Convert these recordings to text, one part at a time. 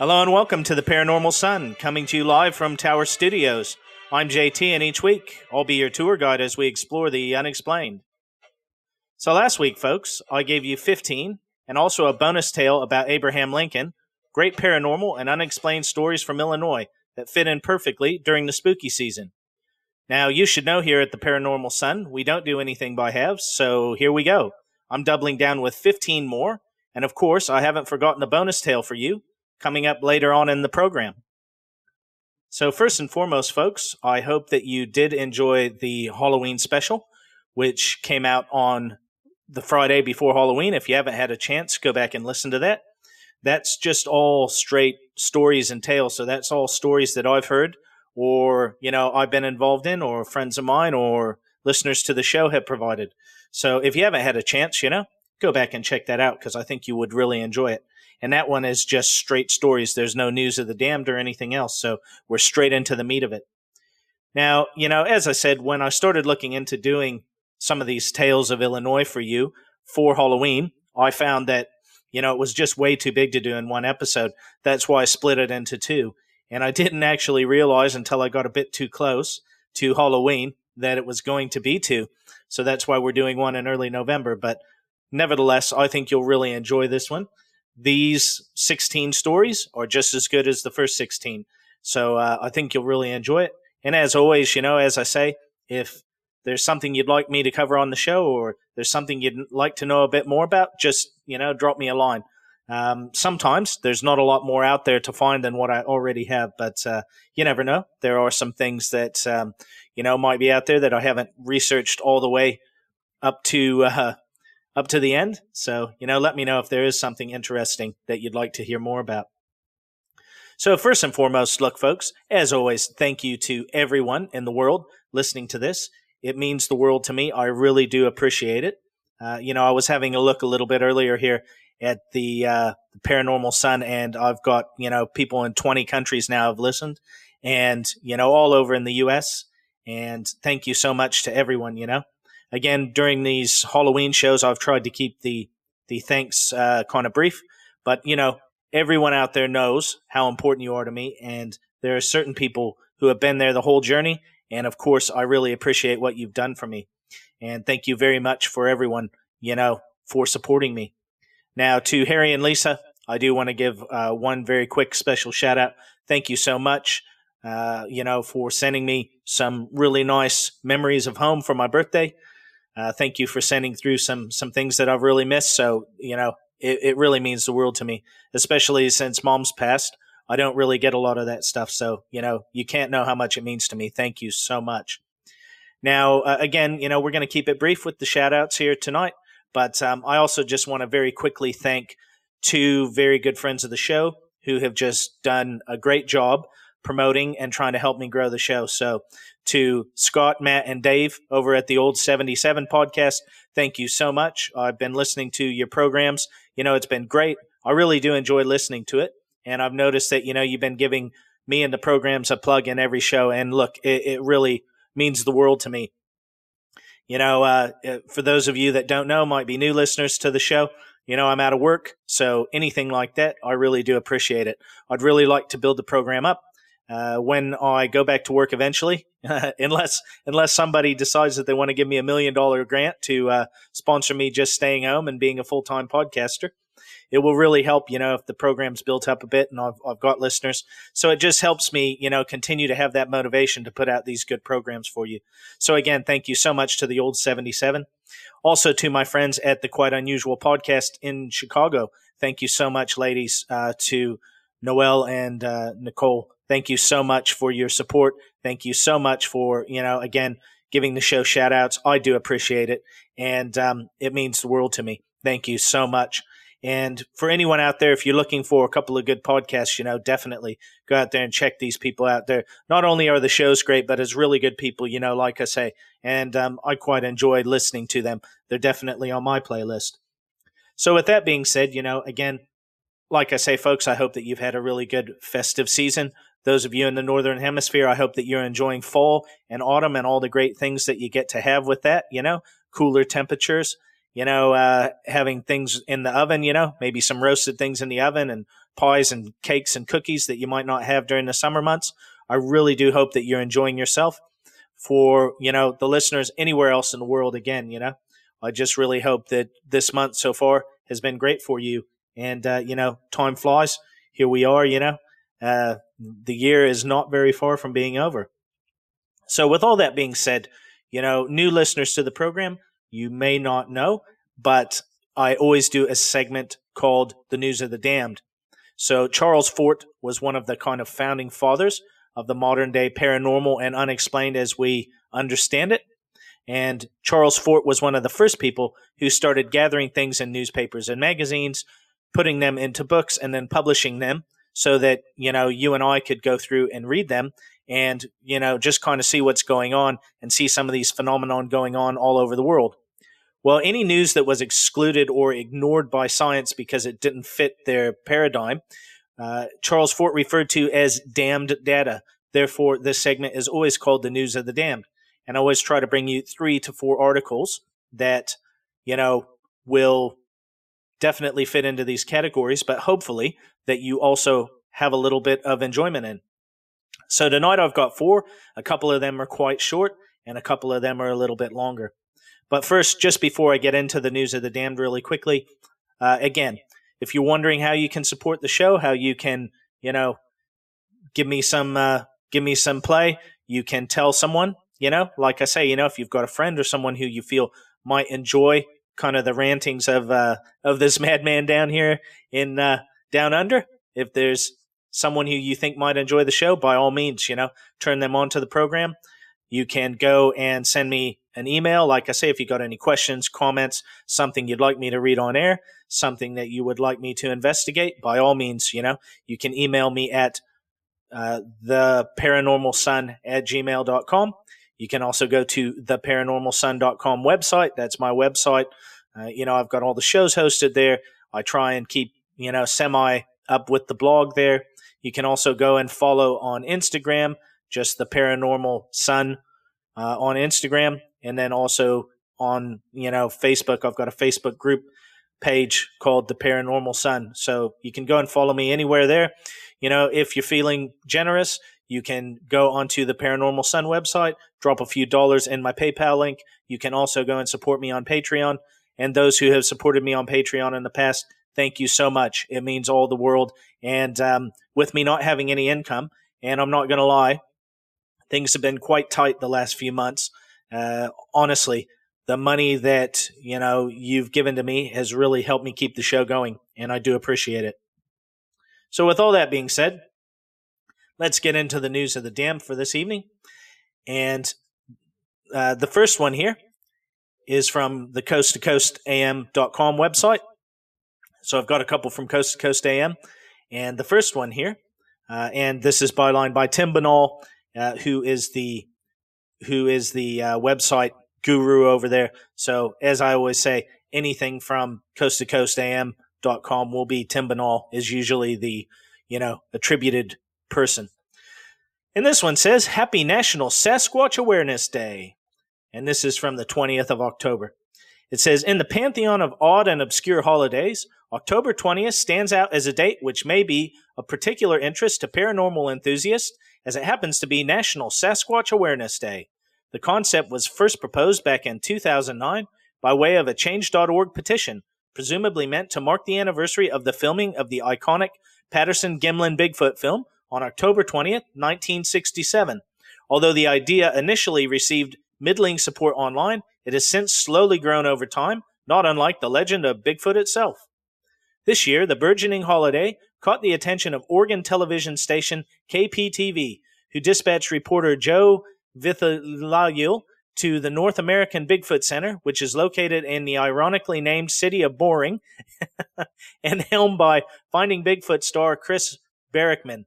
Hello and welcome to The Paranormal Sun, coming to you live from Tower Studios. I'm JT, and each week I'll be your tour guide as we explore the unexplained. So last week, folks, I gave you 15, and also a bonus tale about Abraham Lincoln, great paranormal and unexplained stories from Illinois that fit in perfectly during the spooky season. Now, you should know here at The Paranormal Sun, we don't do anything by halves, so here we go. I'm doubling down with 15 more, and of course, I haven't forgotten a bonus tale for you, coming up later on in the program. So first and foremost, folks, I hope that you did enjoy the Halloween special, which came out on the Friday before Halloween. If you haven't had a chance, go back and listen to that. That's just all straight stories and tales, so that's all stories that I've heard or, you know, I've been involved in or friends of mine or listeners to the show have provided. So if you haven't had a chance, you know, go back and check that out because I think you would really enjoy it. And that one is just straight stories. There's no news of the damned or anything else, so we're straight into the meat of it. Now, you know, as I said, when I started looking into doing some of these tales of Illinois for you for Halloween, I found that, you know, it was just way too big to do in one episode. That's why I split it into two. And I didn't actually realize until I got a bit too close to Halloween that it was going to be two. So that's why we're doing one in early November. But nevertheless, I think you'll really enjoy this one. These 16 stories are just as good as the first 16. So I think you'll really enjoy it. And as always, you know, as I say, if there's something you'd like me to cover on the show or there's something you'd like to know a bit more about, just, you know, drop me a line. Sometimes there's not a lot more out there to find than what I already have, but you never know. There are some things that, you know, might be out there that I haven't researched all the way up to the end. So, you know, let me know if there is something interesting that you'd like to hear more about. So first and foremost, look, folks, as always, thank you to everyone in the world listening to this. It means the world to me. I really do appreciate it. You know, I was having a look a little bit earlier here at the Paranormal Sun, and I've got, you know, people in 20 countries now have listened, and, you know, all over in the U.S., and thank you so much to everyone, you know. Again, during these Halloween shows, I've tried to keep the thanks kind of brief. But, you know, everyone out there knows how important you are to me. And there are certain people who have been there the whole journey. And, of course, I really appreciate what you've done for me. And thank you very much for everyone, you know, for supporting me. Now, to Harry and Lisa, I do want to give one very quick special shout-out. Thank you so much, you know, for sending me some really nice memories of home for my birthday. Thank you for sending through some things that I've really missed. So, you know, it really means the world to me, especially since mom's passed. I don't really get a lot of that stuff. So, you know, you can't know how much it means to me. Thank you so much. Now, again, you know, we're going to keep it brief with the shout outs here tonight. But I also just want to very quickly thank two very good friends of the show who have just done a great job promoting and trying to help me grow the show. So to Scott, Matt, and Dave over at the Old 77 Podcast, thank you so much. I've been listening to your programs. You know, it's been great. I really do enjoy listening to it. And I've noticed that, you know, you've been giving me and the programs a plug in every show. And look, it really means the world to me. You know, for those of you that don't know, might be new listeners to the show, you know, I'm out of work. So anything like that, I really do appreciate it. I'd really like to build the program up. When I go back to work eventually, unless somebody decides that they want to give me $1 million grant to sponsor me just staying home and being a full-time podcaster, it will really help, you know, if the program's built up a bit and I've got listeners. So it just helps me, you know, continue to have that motivation to put out these good programs for you. So again, thank you so much to the Old 77. Also to my friends at the Quite Unusual Podcast in Chicago. Thank you so much, ladies, to Noelle and Nicole. Thank you so much for your support. Thank you so much for, you know, again, giving the show shout outs. I do appreciate it. And it means the world to me. Thank you so much. And for anyone out there, if you're looking for a couple of good podcasts, you know, definitely go out there and check these people out there. Not only are the shows great, but it's really good people, you know, like I say. And I quite enjoy listening to them. They're definitely on my playlist. So with that being said, you know, again, like I say, folks, I hope that you've had a really good festive season. Those of you in the Northern Hemisphere, I hope that you're enjoying fall and autumn and all the great things that you get to have with that, you know, cooler temperatures, you know, having things in the oven, you know, maybe some roasted things in the oven and pies and cakes and cookies that you might not have during the summer months. I really do hope that you're enjoying yourself. For, you know, the listeners anywhere else in the world, again, you know, I just really hope that this month so far has been great for you. And, you know, time flies. Here we are, you know. The year is not very far from being over. So with all that being said, you know, new listeners to the program, you may not know, but I always do a segment called The News of the Damned. So Charles Fort was one of the kind of founding fathers of the modern-day paranormal and unexplained as we understand it. And Charles Fort was one of the first people who started gathering things in newspapers and magazines, putting them into books, and then publishing them so that, you know, you and I could go through and read them and, you know, just kind of see what's going on and see some of these phenomenon going on all over the world. Well, any news that was excluded or ignored by science because it didn't fit their paradigm, Charles Fort referred to as damned data. Therefore, this segment is always called The News of the Damned. And I always try to bring you 3 to 4 articles that, you know, will definitely fit into these categories, but hopefully that you also have a little bit of enjoyment in. So tonight I've got 4. A couple of them are quite short, and a couple of them are a little bit longer. But first, just before I get into the News of the Damned really quickly, again, if you're wondering how you can support the show, how you can, you know, give me some play, you can tell someone, you know, like I say, you know, if you've got a friend or someone who you feel might enjoy kind of the rantings of this madman down here in down under, if there's someone who you think might enjoy the show, by all means, you know, turn them on to the program. You can go and send me an email. Like I say, if you got any questions, comments, something you'd like me to read on air, something that you would like me to investigate, by all means, you know, you can email me at theparanormalsun@gmail.com. You can also go to theparanormalsun.com website. That's my website. You know, I've got all the shows hosted there. I try and keep, you know, semi up with the blog there. You can also go and follow on Instagram, just The Paranormal Sun on Instagram, and then also on, you know, Facebook. I've got a Facebook group page called The Paranormal Sun. So you can go and follow me anywhere there. You know, if you're feeling generous, you can go onto The Paranormal Sun website, drop a few dollars in my PayPal link. You can also go and support me on Patreon. And those who have supported me on Patreon in the past, thank you so much. It means all the world. And with me not having any income, and I'm not going to lie, things have been quite tight the last few months. Honestly, the money that, you know, you've given to me has really helped me keep the show going, and I do appreciate it. So with all that being said, let's get into the News of the Damned for this evening. And the first one here is from the coast to coast am.com website. So I've got a couple from coast to coast am. And the first one here, and this is byline by Tim Banal, who is the website guru over there. So as I always say, anything from coasttocoastam.com will be Tim Banal is usually the, you know, attributed person. And this one says, Happy National Sasquatch Awareness Day. And this is from the 20th of October. It says, in the pantheon of odd and obscure holidays, October 20th stands out as a date which may be of particular interest to paranormal enthusiasts, as it happens to be National Sasquatch Awareness Day. The concept was first proposed back in 2009 by way of a Change.org petition, presumably meant to mark the anniversary of the filming of the iconic Patterson-Gimlin Bigfoot film on October 20th, 1967. Although the idea initially received middling support online, it has since slowly grown over time, not unlike the legend of Bigfoot itself. This year, the burgeoning holiday caught the attention of Oregon television station KPTV, who dispatched reporter Joe Vithalayil to the North American Bigfoot Center, which is located in the ironically named city of Boring and helmed by Finding Bigfoot star Chris Berrickman.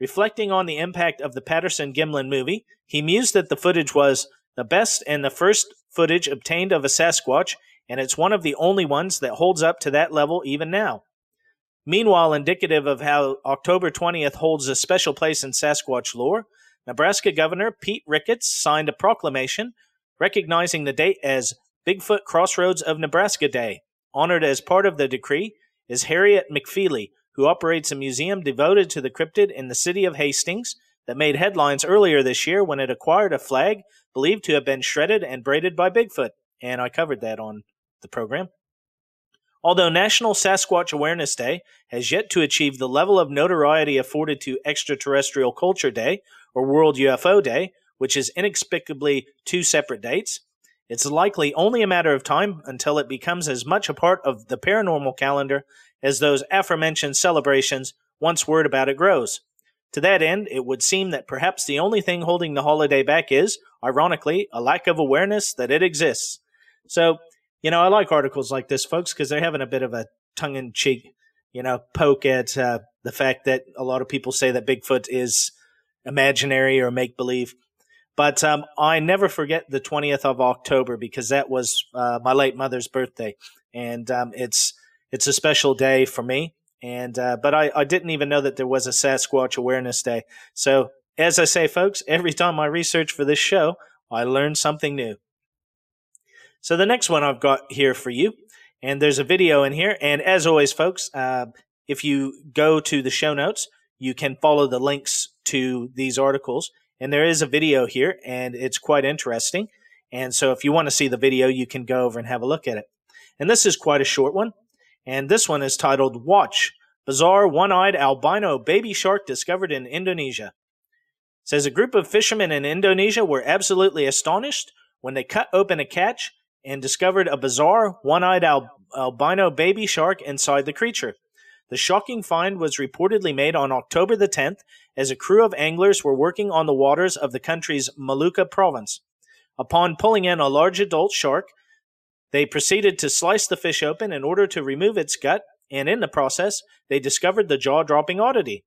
Reflecting on the impact of the Patterson-Gimlin movie, he mused that the footage was the best and the first footage obtained of a Sasquatch, and it's one of the only ones that holds up to that level even now. Meanwhile, indicative of how October 20th holds a special place in Sasquatch lore, Nebraska Governor Pete Ricketts signed a proclamation recognizing the date as Bigfoot Crossroads of Nebraska Day. Honored as part of the decree is Harriet McFeely, who operates a museum devoted to the cryptid in the city of Hastings that made headlines earlier this year when it acquired a flag believed to have been shredded and braided by Bigfoot, and I covered that on the program. Although National Sasquatch Awareness Day has yet to achieve the level of notoriety afforded to Extraterrestrial Culture Day or World UFO Day, which is inexplicably two separate dates, it's likely only a matter of time until it becomes as much a part of the paranormal calendar as those aforementioned celebrations once word about it grows. To that end, it would seem that perhaps the only thing holding the holiday back is, ironically, a lack of awareness that it exists. So, you know, I like articles like this, folks, because they're having a bit of a tongue-in-cheek, poke at the fact that a lot of people say that Bigfoot is imaginary or make-believe. But I never forget the 20th of October because that was my late mother's birthday, and it's a special day for me. And but I didn't even know that there was a Sasquatch Awareness Day. So as I say, folks, every time I research for this show, I learn something new. So the next one I've got here for you, and there's a video in here. And as always, folks, if you go to the show notes, you can follow the links to these articles. And there is a video here, and it's quite interesting. And so if you want to see the video, you can go over and have a look at it. And this is quite a short one. And this one is titled, Watch, Bizarre One-Eyed Albino Baby Shark Discovered in Indonesia. It says, a group of fishermen in Indonesia were absolutely astonished when they cut open a catch and discovered a bizarre one-eyed albino baby shark inside the creature. The shocking find was reportedly made on October the 10th as a crew of anglers were working on the waters of the country's Maluka province. Upon pulling in a large adult shark, they proceeded to slice the fish open in order to remove its gut, and in the process, they discovered the jaw-dropping oddity.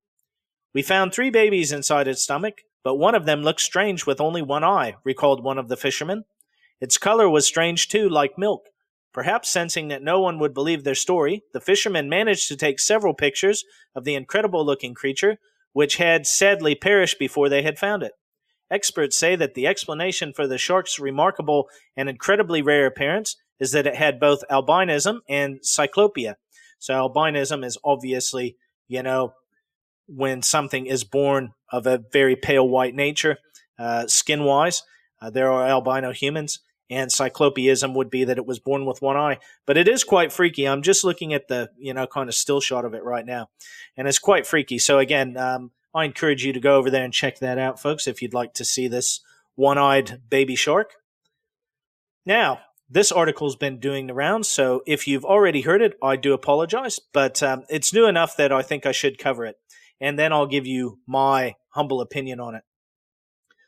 We found three babies inside its stomach, but one of them looked strange with only one eye, recalled one of the fishermen. Its color was strange too, like milk. Perhaps sensing that no one would believe their story, the fishermen managed to take several pictures of the incredible-looking creature, which had sadly perished before they had found it. Experts say that the explanation for the shark's remarkable and incredibly rare appearance is that it had both albinism and cyclopia. So albinism is obviously, when something is born of a very pale white nature, skin-wise. There are albino humans. And cyclopeism would be that it was born with one eye. But it is quite freaky. I'm just looking at the, kind of still shot of it right now. And it's quite freaky. So, again, I encourage you to go over there and check that out, folks, if you'd like to see this one-eyed baby shark. Now, this article's been doing the rounds, so if you've already heard it, I do apologize. But it's new enough that I think I should cover it. And then I'll give you my humble opinion on it.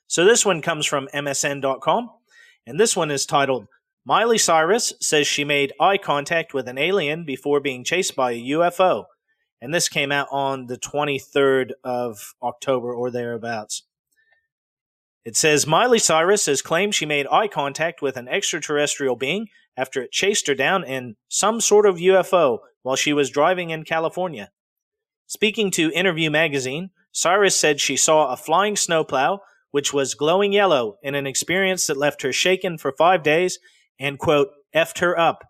So this one comes from MSN.com. And this one is titled, Miley Cyrus Says She Made Eye Contact with an Alien Before Being Chased by a UFO. And this came out on the 23rd of October or thereabouts. It says, Miley Cyrus has claimed she made eye contact with an extraterrestrial being after it chased her down in some sort of UFO while she was driving in California. Speaking to Interview magazine, Cyrus said she saw a flying snowplow which was glowing yellow in an experience that left her shaken for 5 days and, quote, effed her up.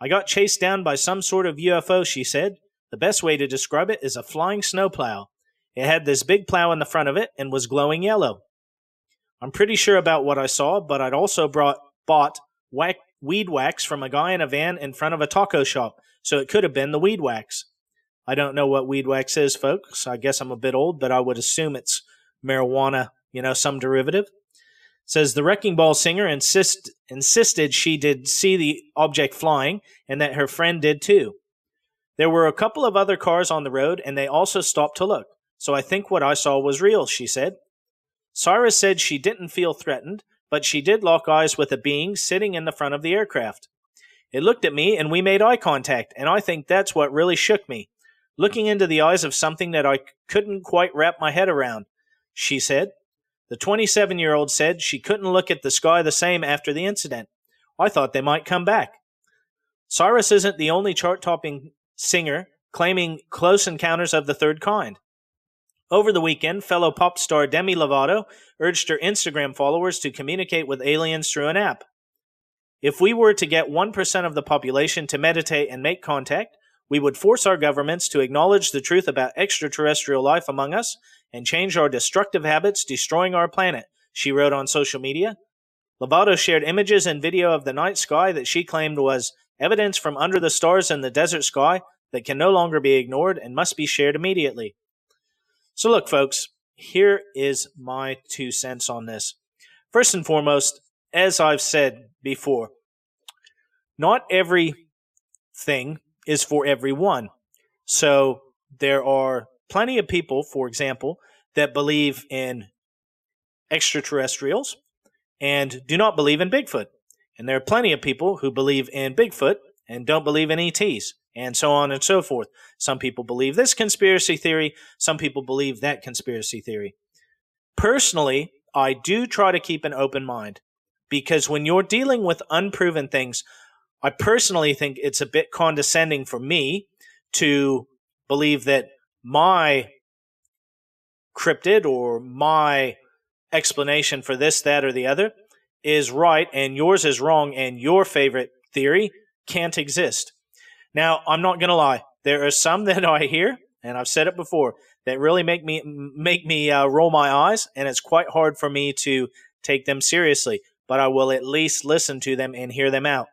I got chased down by some sort of UFO, she said. The best way to describe it is a flying snowplow. It had this big plow in the front of it and was glowing yellow. I'm pretty sure about what I saw, but I'd also bought weed wax from a guy in a van in front of a taco shop, so it could have been the weed wax. I don't know what weed wax is, folks. I guess I'm a bit old, but I would assume it's marijuana. Some derivative. It says the Wrecking Ball singer insisted she did see the object flying and that her friend did too. There were a couple of other cars on the road and they also stopped to look. So I think what I saw was real, she said. Cyrus said she didn't feel threatened, but she did lock eyes with a being sitting in the front of the aircraft. It looked at me and we made eye contact, and I think that's what really shook me. Looking into the eyes of something that I couldn't quite wrap my head around, she said. The 27-year-old said she couldn't look at the sky the same after the incident. I thought they might come back. Cyrus isn't the only chart-topping singer claiming close encounters of the third kind. Over the weekend, fellow pop star Demi Lovato urged her Instagram followers to communicate with aliens through an app. If we were to get 1% of the population to meditate and make contact, We would force our governments to acknowledge the truth about extraterrestrial life among us and change our destructive habits, destroying our planet, she wrote on social media. Lovato shared images and video of the night sky that she claimed was evidence from under the stars in the desert sky that can no longer be ignored and must be shared immediately. So look, folks, here is my 2 cents on this. First and foremost, as I've said before, not everything is for everyone. So there are plenty of people, for example, that believe in extraterrestrials and do not believe in Bigfoot. And there are plenty of people who believe in Bigfoot and don't believe in ETs, and so on and so forth. Some people believe this conspiracy theory. Some people believe that conspiracy theory. Personally, I do try to keep an open mind, because when you're dealing with unproven things, I personally think it's a bit condescending for me to believe that my cryptid or my explanation for this, that, or the other is right and yours is wrong and your favorite theory can't exist. Now, I'm not going to lie. There are some that I hear, and I've said it before, that really make me roll my eyes, and it's quite hard for me to take them seriously, but I will at least listen to them and hear them out.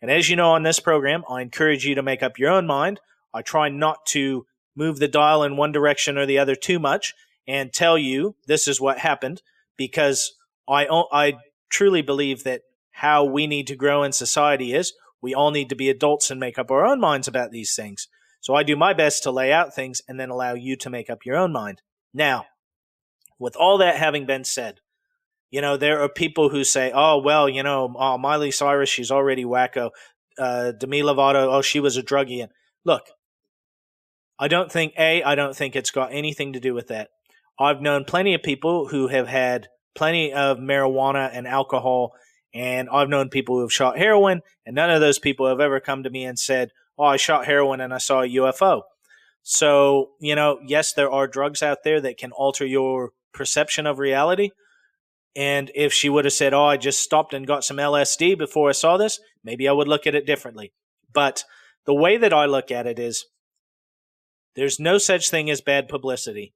And as you know, on this program, I encourage you to make up your own mind. I try not to move the dial in one direction or the other too much and tell you this is what happened, because I truly believe that how we need to grow in society is we all need to be adults and make up our own minds about these things. So I do my best to lay out things and then allow you to make up your own mind. Now, with all that having been said, you know, there are people who say, oh, well, you know, oh, Miley Cyrus, she's already wacko. Demi Lovato, oh, she was a druggie. Look, I don't think it's got anything to do with that. I've known plenty of people who have had plenty of marijuana and alcohol, and I've known people who have shot heroin, and none of those people have ever come to me and said, oh, I shot heroin and I saw a UFO. So, you know, yes, there are drugs out there that can alter your perception of reality. And if she would have said, oh, I just stopped and got some LSD before I saw this, maybe I would look at it differently. But the way that I look at it is there's no such thing as bad publicity.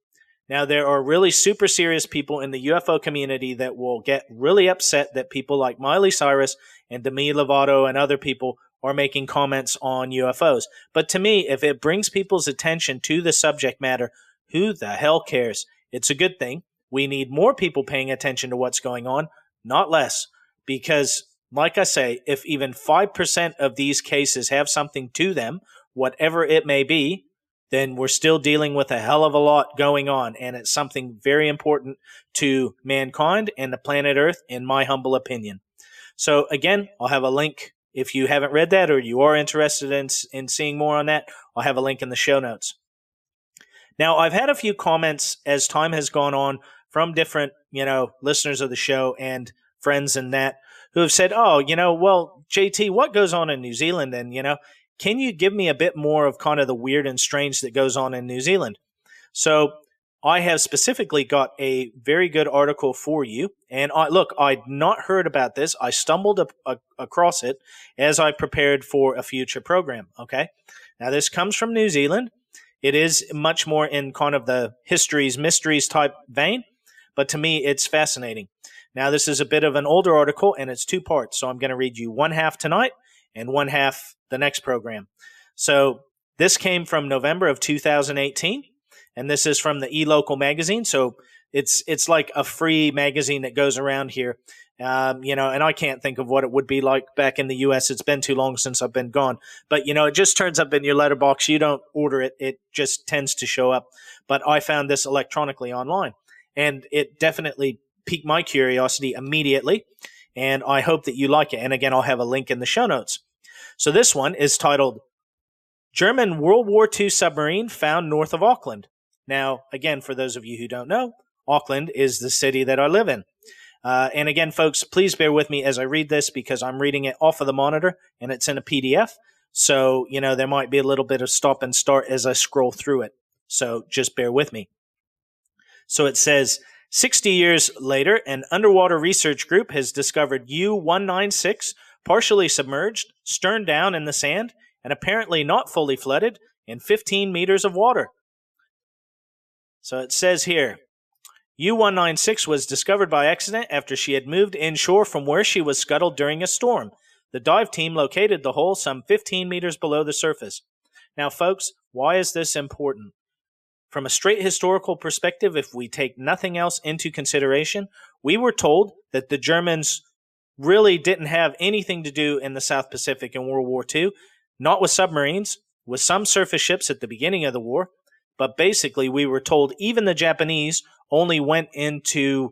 Now, there are really super serious people in the UFO community that will get really upset that people like Miley Cyrus and Demi Lovato and other people are making comments on UFOs. But to me, if it brings people's attention to the subject matter, who the hell cares? It's a good thing. We need more people paying attention to what's going on, not less, because, like I say, if even 5% of these cases have something to them, whatever it may be, then we're still dealing with a hell of a lot going on, and it's something very important to mankind and the planet Earth, in my humble opinion. So, again, I'll have a link. If you haven't read that or you are interested in seeing more on that, I'll have a link in the show notes. Now, I've had a few comments as time has gone on from different, you know, listeners of the show and friends and that who have said, oh, you know, well, JT, what goes on in New Zealand? And, you know, can you give me a bit more of kind of the weird and strange that goes on in New Zealand? So I have specifically got a very good article for you. And look, I'd not heard about this. I stumbled across it as I prepared for a future program. Okay. Now, this comes from New Zealand. It is much more in kind of the histories, mysteries type vein, but to me, it's fascinating. Now, this is a bit of an older article, and it's two parts, so I'm going to read you one half tonight and one half the next program. So this came from November of 2018, and this is from the eLocal magazine, so it's like a free magazine that goes around here, you know, and I can't think of what it would be like back in the U.S. It's been too long since I've been gone. But, you know, it just turns up in your letterbox. You don't order it. It just tends to show up. But I found this electronically online, and it definitely piqued my curiosity immediately, and I hope that you like it. And, again, I'll have a link in the show notes. So this one is titled, German World War II Submarine Found North of Auckland. Now, again, for those of you who don't know, Auckland is the city that I live in. And again, folks, please bear with me as I read this because I'm reading it off of the monitor and it's in a PDF. So, you know, there might be a little bit of stop and start as I scroll through it. So just bear with me. So it says, 60 years later, an underwater research group has discovered U-196 partially submerged, stern down in the sand, and apparently not fully flooded, in 15 meters of water. So it says here, U-196 was discovered by accident after she had moved inshore from where she was scuttled during a storm. The dive team located the hole some 15 meters below the surface. Now, folks, why is this important? From a straight historical perspective, if we take nothing else into consideration, we were told that the Germans really didn't have anything to do in the South Pacific in World War II, not with submarines, with some surface ships at the beginning of the war, but basically we were told even the Japanese only went into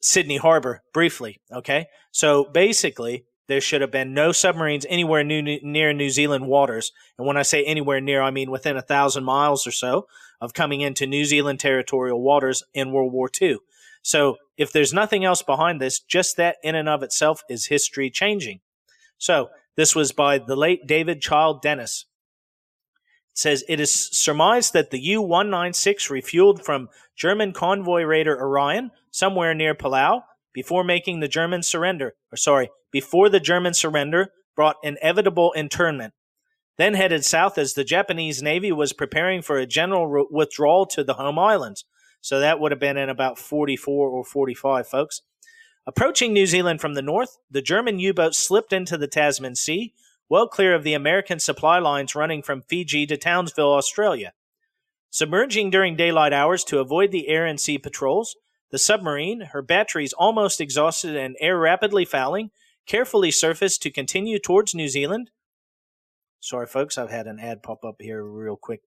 Sydney Harbor briefly, okay? So basically there should have been no submarines anywhere near New Zealand waters. And when I say anywhere near, I mean within 1,000 miles or so of coming into New Zealand territorial waters in World War II. So if there's nothing else behind this, just that in and of itself is history changing. So this was by the late David Child Dennis. It says, it is surmised that the U-196 refueled from German convoy raider Orion somewhere near Palau before the German surrender brought inevitable internment, then headed south as the Japanese Navy was preparing for a general withdrawal to the home islands. So that would have been in about 44 or 45, folks. Approaching New Zealand from the north, the German U-boat slipped into the Tasman Sea, well clear of the American supply lines running from Fiji to Townsville, Australia. Submerging during daylight hours to avoid the air and sea patrols, the submarine, her batteries almost exhausted and air rapidly fouling, carefully surfaced to continue towards New Zealand. Sorry, folks, I've had an ad pop up here real quick.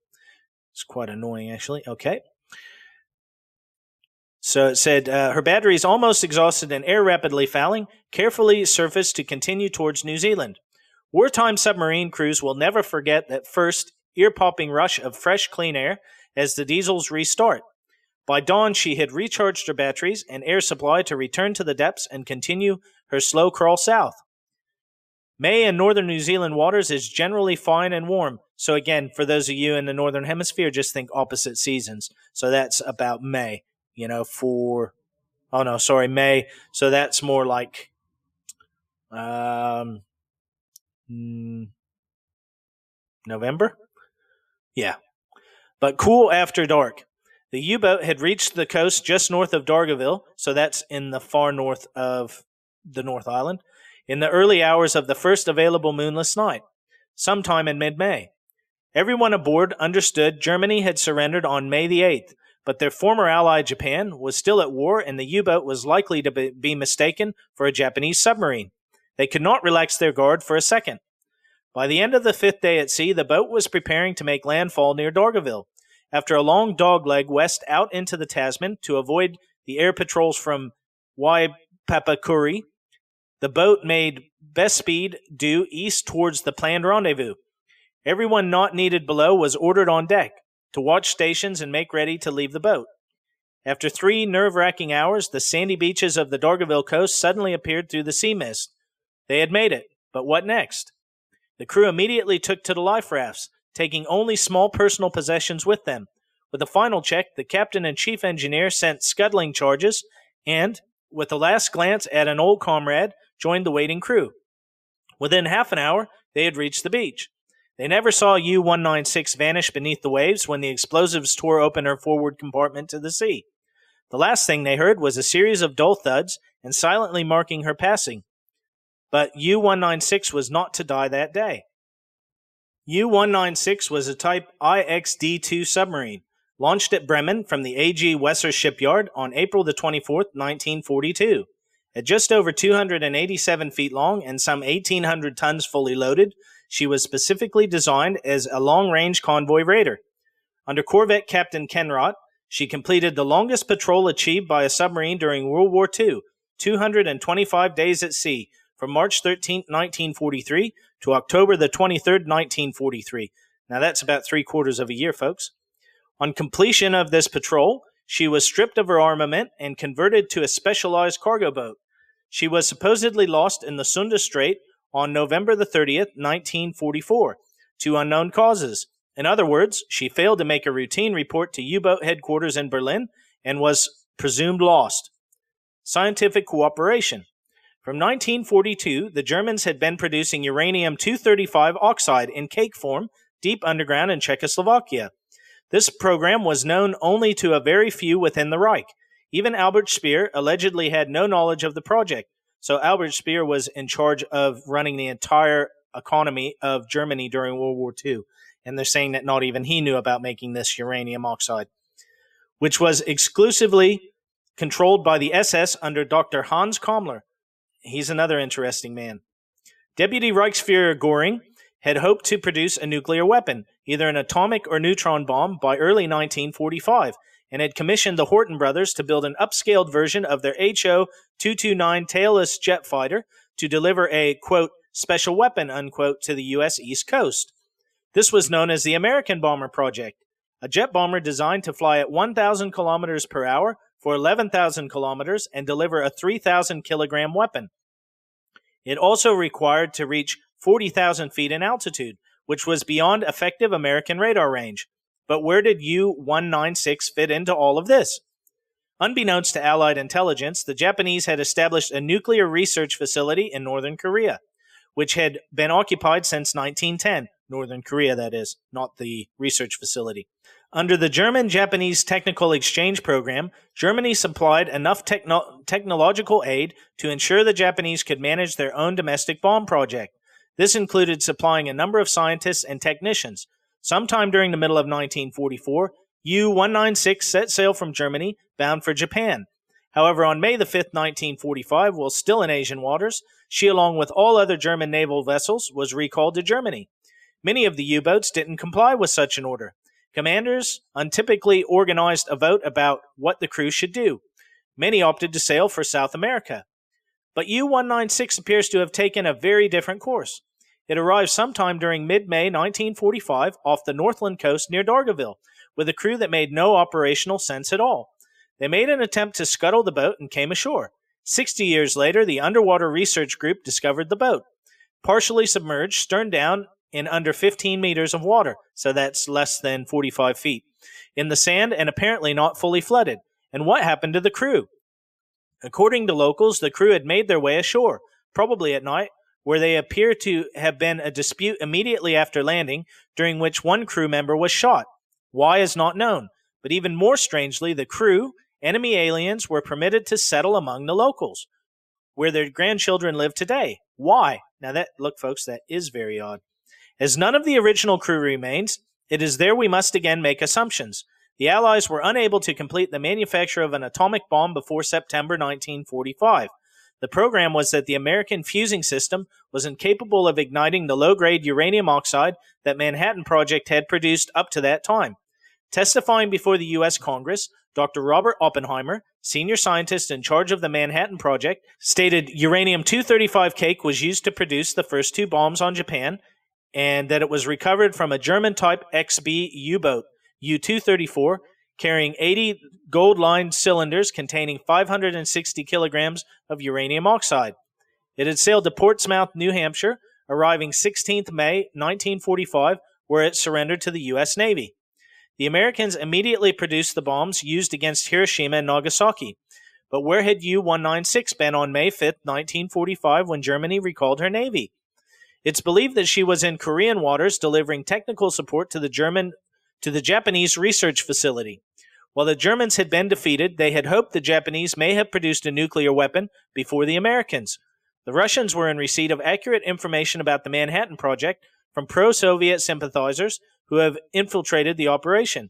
It's quite annoying, actually. Okay. So it said, her batteries almost exhausted and air rapidly fouling, carefully surfaced to continue towards New Zealand. Wartime submarine crews will never forget that first ear-popping rush of fresh, clean air as the diesels restart. By dawn, she had recharged her batteries and air supply to return to the depths and continue her slow crawl south. May in northern New Zealand waters is generally fine and warm. So again, for those of you in the northern hemisphere, just think opposite seasons. So that's about May, you know, May. So that's more like, November? Yeah. But cool after dark. The U-boat had reached the coast just north of Dargaville, so that's in the far north of the North Island, in the early hours of the first available moonless night, sometime in mid-May. Everyone aboard understood Germany had surrendered on May the 8th, but their former ally Japan was still at war and the U-boat was likely to be mistaken for a Japanese submarine. They could not relax their guard for a second. By the end of the fifth day at sea, the boat was preparing to make landfall near Dargaville. After a long dogleg west out into the Tasman to avoid the air patrols from Waipapakuri, the boat made best speed due east towards the planned rendezvous. Everyone not needed below was ordered on deck to watch stations and make ready to leave the boat. After 3 nerve-wracking hours, the sandy beaches of the Dargaville coast suddenly appeared through the sea mist. They had made it, but what next? The crew immediately took to the life rafts, taking only small personal possessions with them. With a final check, the captain and chief engineer sent scuttling charges and, with a last glance at an old comrade, joined the waiting crew. Within half an hour, they had reached the beach. They never saw U-196 vanish beneath the waves when the explosives tore open her forward compartment to the sea. The last thing they heard was a series of dull thuds and silently marking her passing. But U-196 was not to die that day. U-196 was a Type IXD-2 submarine, launched at Bremen from the A.G. Wesser shipyard on April the 24th, 1942. At just over 287 feet long and some 1,800 tons fully loaded, she was specifically designed as a long-range convoy raider. Under Corvette Captain Kenrott, she completed the longest patrol achieved by a submarine during World War II, 225 days at sea, from March 13, 1943 to October the 23rd, 1943. Now that's about 3/4 of a year, folks. On completion of this patrol, she was stripped of her armament and converted to a specialized cargo boat. She was supposedly lost in the Sunda Strait on November the 30th, 1944, to unknown causes. In other words, she failed to make a routine report to U-boat headquarters in Berlin and was presumed lost. Scientific cooperation. From 1942, the Germans had been producing uranium-235 oxide in cake form deep underground in Czechoslovakia. This program was known only to a very few within the Reich. Even Albert Speer allegedly had no knowledge of the project, so Albert Speer was in charge of running the entire economy of Germany during World War II, and they're saying that not even he knew about making this uranium oxide, which was exclusively controlled by the SS under Dr. Hans Kammler. He's another interesting man. Deputy Reichsfuhrer Göring had hoped to produce a nuclear weapon, either an atomic or neutron bomb, by early 1945, and had commissioned the Horton brothers to build an upscaled version of their HO-229 tailless jet fighter to deliver a, quote, special weapon, unquote, to the U.S. East Coast. This was known as the American Bomber Project, a jet bomber designed to fly at 1,000 kilometers per hour for 11,000 kilometers and deliver a 3,000-kilogram weapon. It also required to reach 40,000 feet in altitude, which was beyond effective American radar range. But where did U-196 fit into all of this? Unbeknownst to Allied intelligence, the Japanese had established a nuclear research facility in Northern Korea, which had been occupied since 1910. Northern Korea, that is, not the research facility. Under the German-Japanese Technical Exchange Program, Germany supplied enough technological aid to ensure the Japanese could manage their own domestic bomb project. This included supplying a number of scientists and technicians. Sometime during the middle of 1944, U-196 set sail from Germany, bound for Japan. However, on May the 5th, 1945, while still in Asian waters, she, along with all other German naval vessels, was recalled to Germany. Many of the U-boats didn't comply with such an order. Commanders untypically organized a vote about what the crew should do. Many opted to sail for South America. But U-196 appears to have taken a very different course. It arrived sometime during mid-May 1945 off the Northland coast near Dargaville, with a crew that made no operational sense at all. They made an attempt to scuttle the boat and came ashore. 60 years later, the underwater research group discovered the boat, partially submerged, stern down, in under 15 meters of water, so that's less than 45 feet, in the sand and apparently not fully flooded. And what happened to the crew? According to locals, the crew had made their way ashore, probably at night, where they appear to have been a dispute immediately after landing, during which one crew member was shot. Why is not known, but even more strangely, the crew, enemy aliens, were permitted to settle among the locals, where their grandchildren live today. Why? Now that, look folks, that is very odd. As none of the original crew remains, it is there we must again make assumptions. The Allies were unable to complete the manufacture of an atomic bomb before September 1945. The program was that the American fusing system was incapable of igniting the low-grade uranium oxide that Manhattan Project had produced up to that time. Testifying before the U.S. Congress, Dr. Robert Oppenheimer, senior scientist in charge of the Manhattan Project, stated uranium-235 cake was used to produce the first two bombs on Japan, and that it was recovered from a German-type XB U-boat, U-234, carrying 80 gold-lined cylinders containing 560 kilograms of uranium oxide. It had sailed to Portsmouth, New Hampshire, arriving 16th May 1945, where it surrendered to the U.S. Navy. The Americans immediately produced the bombs used against Hiroshima and Nagasaki. But where had U-196 been on May 5th, 1945, when Germany recalled her Navy? It's believed that she was in Korean waters delivering technical support to the Japanese research facility. While the Germans had been defeated, they had hoped the Japanese may have produced a nuclear weapon before the Americans. The Russians were in receipt of accurate information about the Manhattan Project from pro-Soviet sympathizers who have infiltrated the operation,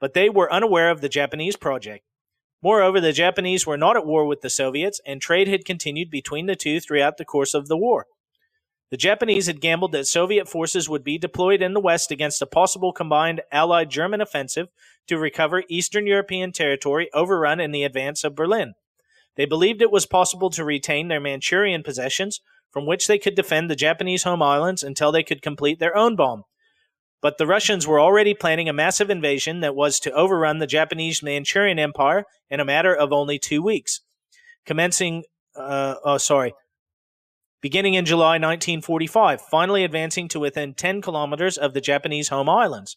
but they were unaware of the Japanese project. Moreover, the Japanese were not at war with the Soviets, and trade had continued between the two throughout the course of the war. The Japanese had gambled that Soviet forces would be deployed in the West against a possible combined Allied German offensive to recover Eastern European territory overrun in the advance of Berlin. They believed it was possible to retain their Manchurian possessions, from which they could defend the Japanese home islands until they could complete their own bomb. But the Russians were already planning a massive invasion that was to overrun the Japanese Manchurian Empire in a matter of only 2 weeks. Beginning in July 1945, finally advancing to within 10 kilometers of the Japanese home islands.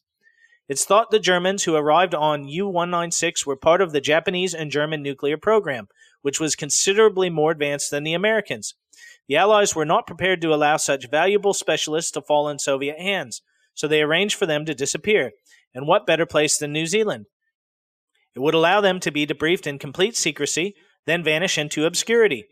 It's thought the Germans who arrived on U-196 were part of the Japanese and German nuclear program, which was considerably more advanced than the Americans. The Allies were not prepared to allow such valuable specialists to fall in Soviet hands, so they arranged for them to disappear. And what better place than New Zealand? It would allow them to be debriefed in complete secrecy, then vanish into obscurity.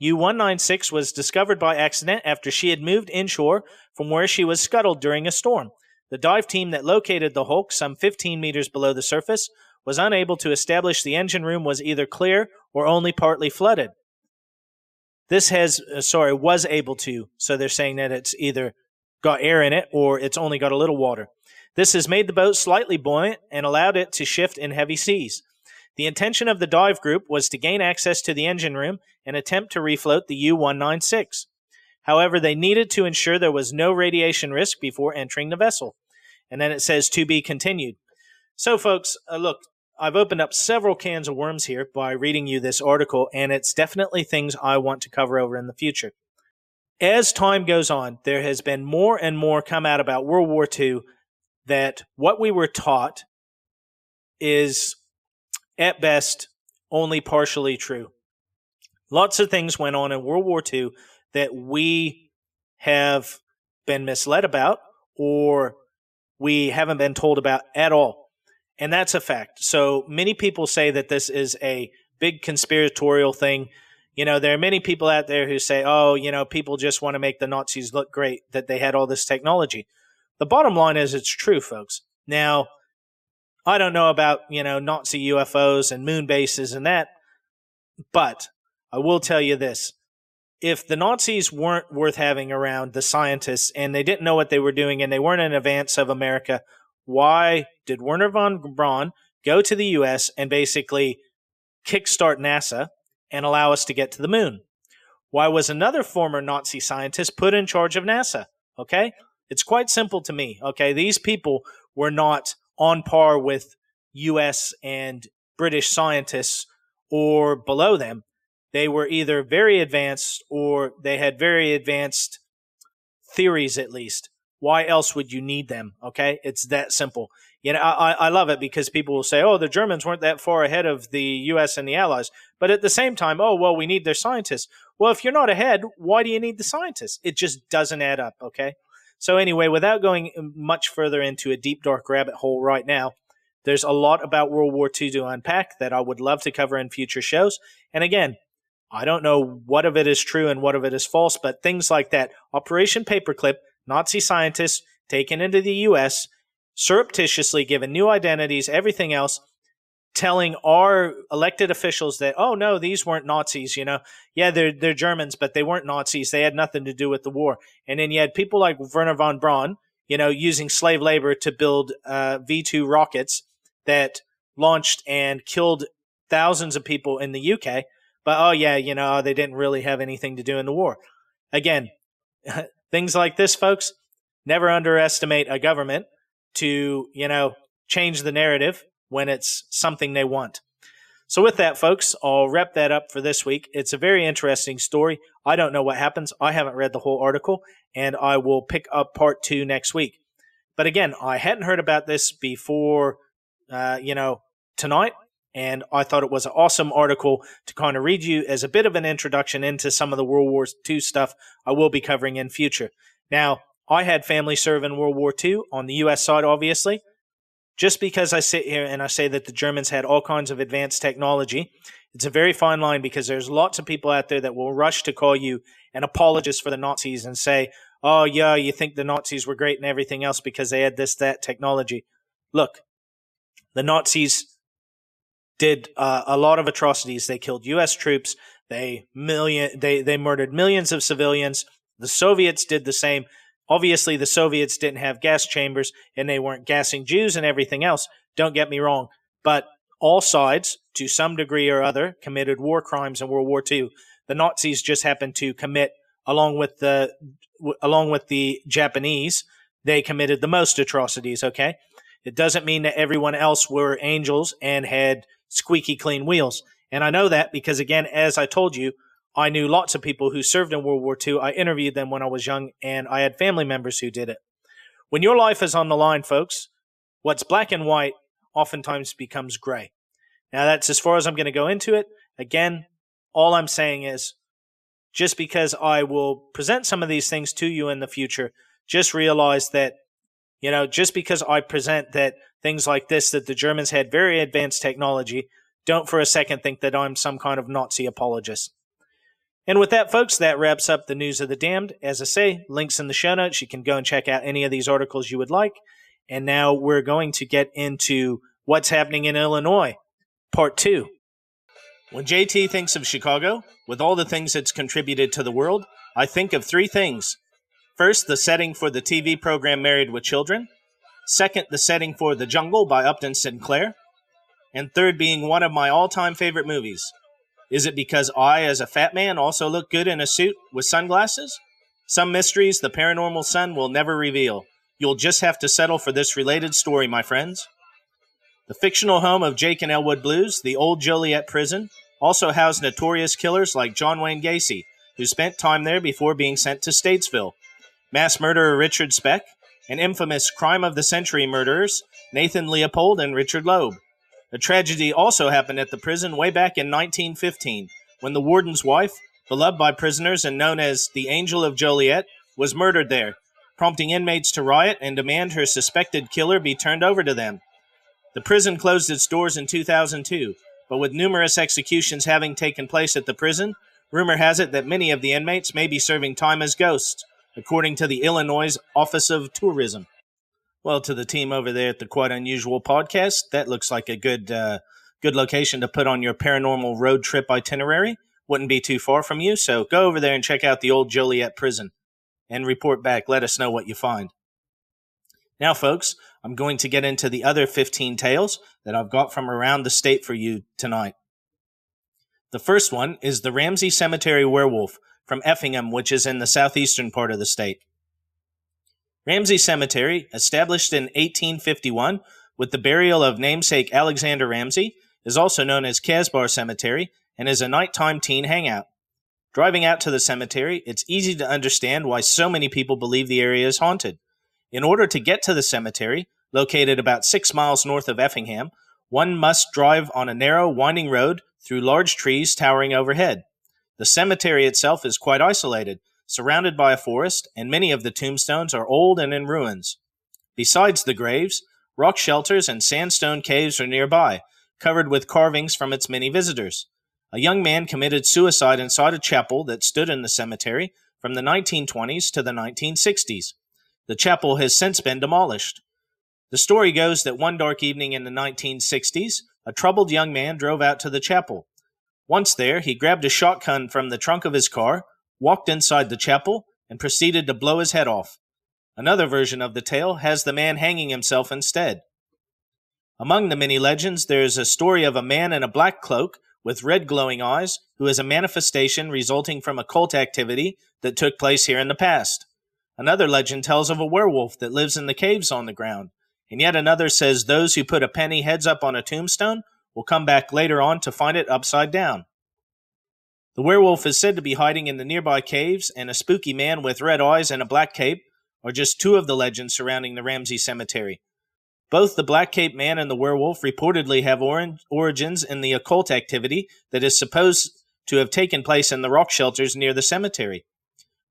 U-196 was discovered by accident after she had moved inshore from where she was scuttled during a storm. The dive team that located the hulk some 15 meters below the surface was unable to establish the engine room was either clear or only partly flooded. This was able to, so they're saying that it's either got air in it or it's only got a little water. This has made the boat slightly buoyant and allowed it to shift in heavy seas. The intention of the dive group was to gain access to the engine room and attempt to refloat the U-196. However, they needed to ensure there was no radiation risk before entering the vessel. And then it says, to be continued. So, folks, look, I've opened up several cans of worms here by reading you this article, and it's definitely things I want to cover over in the future. As time goes on, there has been more and more come out about World War II that what we were taught is, at best, only partially true. Lots of things went on in World War II that we have been misled about or we haven't been told about at all. And that's a fact. So many people say that this is a big conspiratorial thing. You know, there are many people out there who say, oh, you know, people just want to make the Nazis look great, that they had all this technology. The bottom line is it's true, folks. Now, I don't know about, Nazi UFOs and moon bases and that, but I will tell you this. If the Nazis weren't worth having around, the scientists, and they didn't know what they were doing and they weren't in advance of America, why did Wernher von Braun go to the U.S. and basically kickstart NASA and allow us to get to the moon? Why was another former Nazi scientist put in charge of NASA? Okay? It's quite simple to me. Okay? These people were not on par with U.S. and British scientists or below them. They were either very advanced or they had very advanced theories, at least. Why else would you need them? Okay, it's that simple. You know, I love it because people will say, oh, the Germans weren't that far ahead of the U.S. and the Allies. But at the same time, oh, well, we need their scientists. Well, if you're not ahead, why do you need the scientists? It just doesn't add up, okay? So anyway, without going much further into a deep, dark rabbit hole right now, there's a lot about World War II to unpack that I would love to cover in future shows. And again, I don't know what of it is true and what of it is false, but things like that. Operation Paperclip, Nazi scientists taken into the U.S., surreptitiously given new identities, everything else, telling our elected officials that, oh, no, these weren't Nazis, Yeah, they're Germans, but they weren't Nazis. They had nothing to do with the war. And then you had people like Wernher von Braun, using slave labor to build V-2 rockets that launched and killed thousands of people in the U.K., but, oh, yeah, they didn't really have anything to do in the war. Again, things like this, folks, never underestimate a government to, change the narrative when it's something they want. So with that, folks, I'll wrap that up for this week. It's a very interesting story. I don't know what happens. I haven't read the whole article, and I will pick up part 2 next week. But again, I hadn't heard about this before, tonight, and I thought it was an awesome article to kind of read you as a bit of an introduction into some of the World War II stuff I will be covering in future. Now, I had family serve in World War II on the U.S. side, obviously. Just because I sit here and I say that the Germans had all kinds of advanced technology, it's a very fine line because there's lots of people out there that will rush to call you an apologist for the Nazis and say, oh, yeah, you think the Nazis were great and everything else because they had this, that technology. Look, the Nazis did a lot of atrocities. They killed U.S. troops. They murdered millions of civilians. The Soviets did the same. Obviously, the Soviets didn't have gas chambers, and they weren't gassing Jews and everything else. Don't get me wrong. But all sides, to some degree or other, committed war crimes in World War II. The Nazis just happened to commit, along with the Japanese, they committed the most atrocities, okay? It doesn't mean that everyone else were angels and had squeaky clean wheels. And I know that because, again, as I told you, I knew lots of people who served in World War II. I interviewed them when I was young, and I had family members who did it. When your life is on the line, folks, What's black and white oftentimes becomes gray. Now, that's as far as I'm going to go into it. Again, all I'm saying is just because I will present some of these things to you in the future, just realize that, you know, just because I present that things like this, that the Germans had very advanced technology, don't for a second think that I'm some kind of Nazi apologist. And with that, folks, that wraps up the News of the Damned. As I say, links in the show notes. You can go and check out any of these articles you would like. And now we're going to get into what's happening in Illinois, part 2. When JT thinks of Chicago, with all the things it's contributed to the world, I think of three things. First, the setting for the TV program Married with Children. Second, the setting for The Jungle by Upton Sinclair. And third being one of my all-time favorite movies. Is it because I, as a fat man, also look good in a suit with sunglasses? Some mysteries the Paranormal Sun will never reveal. You'll just have to settle for this related story, my friends. The fictional home of Jake and Elwood Blues, the old Joliet prison, also housed notorious killers like John Wayne Gacy, who spent time there before being sent to Statesville, mass murderer Richard Speck, and infamous crime of the century murderers Nathan Leopold and Richard Loeb. A tragedy also happened at the prison way back in 1915, when the warden's wife, beloved by prisoners and known as the Angel of Joliet, was murdered there, prompting inmates to riot and demand her suspected killer be turned over to them. The prison closed its doors in 2002, but with numerous executions having taken place at the prison, rumor has it that many of the inmates may be serving time as ghosts, according to the Illinois Office of Tourism. Well, to the team over there at the Quite Unusual Podcast, that looks like a good location to put on your paranormal road trip itinerary. Wouldn't be too far from you, so go over there and check out the old Joliet prison and report back. Let us know what you find. Now, folks, I'm going to get into the other 15 tales that I've got from around the state for you tonight. The first one is the Ramsey Cemetery Werewolf from Effingham, which is in the southeastern part of the state. Ramsey Cemetery, established in 1851 with the burial of namesake Alexander Ramsey, is also known as Casbar Cemetery and is a nighttime teen hangout. Driving out to the cemetery, it's easy to understand why so many people believe the area is haunted. In order to get to the cemetery, located about 6 miles north of Effingham, one must drive on a narrow, winding road through large trees towering overhead. The cemetery itself is quite isolated, surrounded by a forest, and many of the tombstones are old and in ruins. Besides the graves, rock shelters and sandstone caves are nearby, covered with carvings from its many visitors. A young man committed suicide inside a chapel that stood in the cemetery from the 1920s to the 1960s. The chapel has since been demolished. The story goes that one dark evening in the 1960s, a troubled young man drove out to the chapel. Once there, he grabbed a shotgun from the trunk of his car, walked inside the chapel, and proceeded to blow his head off. Another version of the tale has the man hanging himself instead. Among the many legends, there is a story of a man in a black cloak with red glowing eyes who is a manifestation resulting from occult activity that took place here in the past. Another legend tells of a werewolf that lives in the caves on the ground, and yet another says those who put a penny heads up on a tombstone will come back later on to find it upside down. The werewolf is said to be hiding in the nearby caves, and a spooky man with red eyes and a black cape are just two of the legends surrounding the Ramsey Cemetery. Both the black cape man and the werewolf reportedly have origins in the occult activity that is supposed to have taken place in the rock shelters near the cemetery.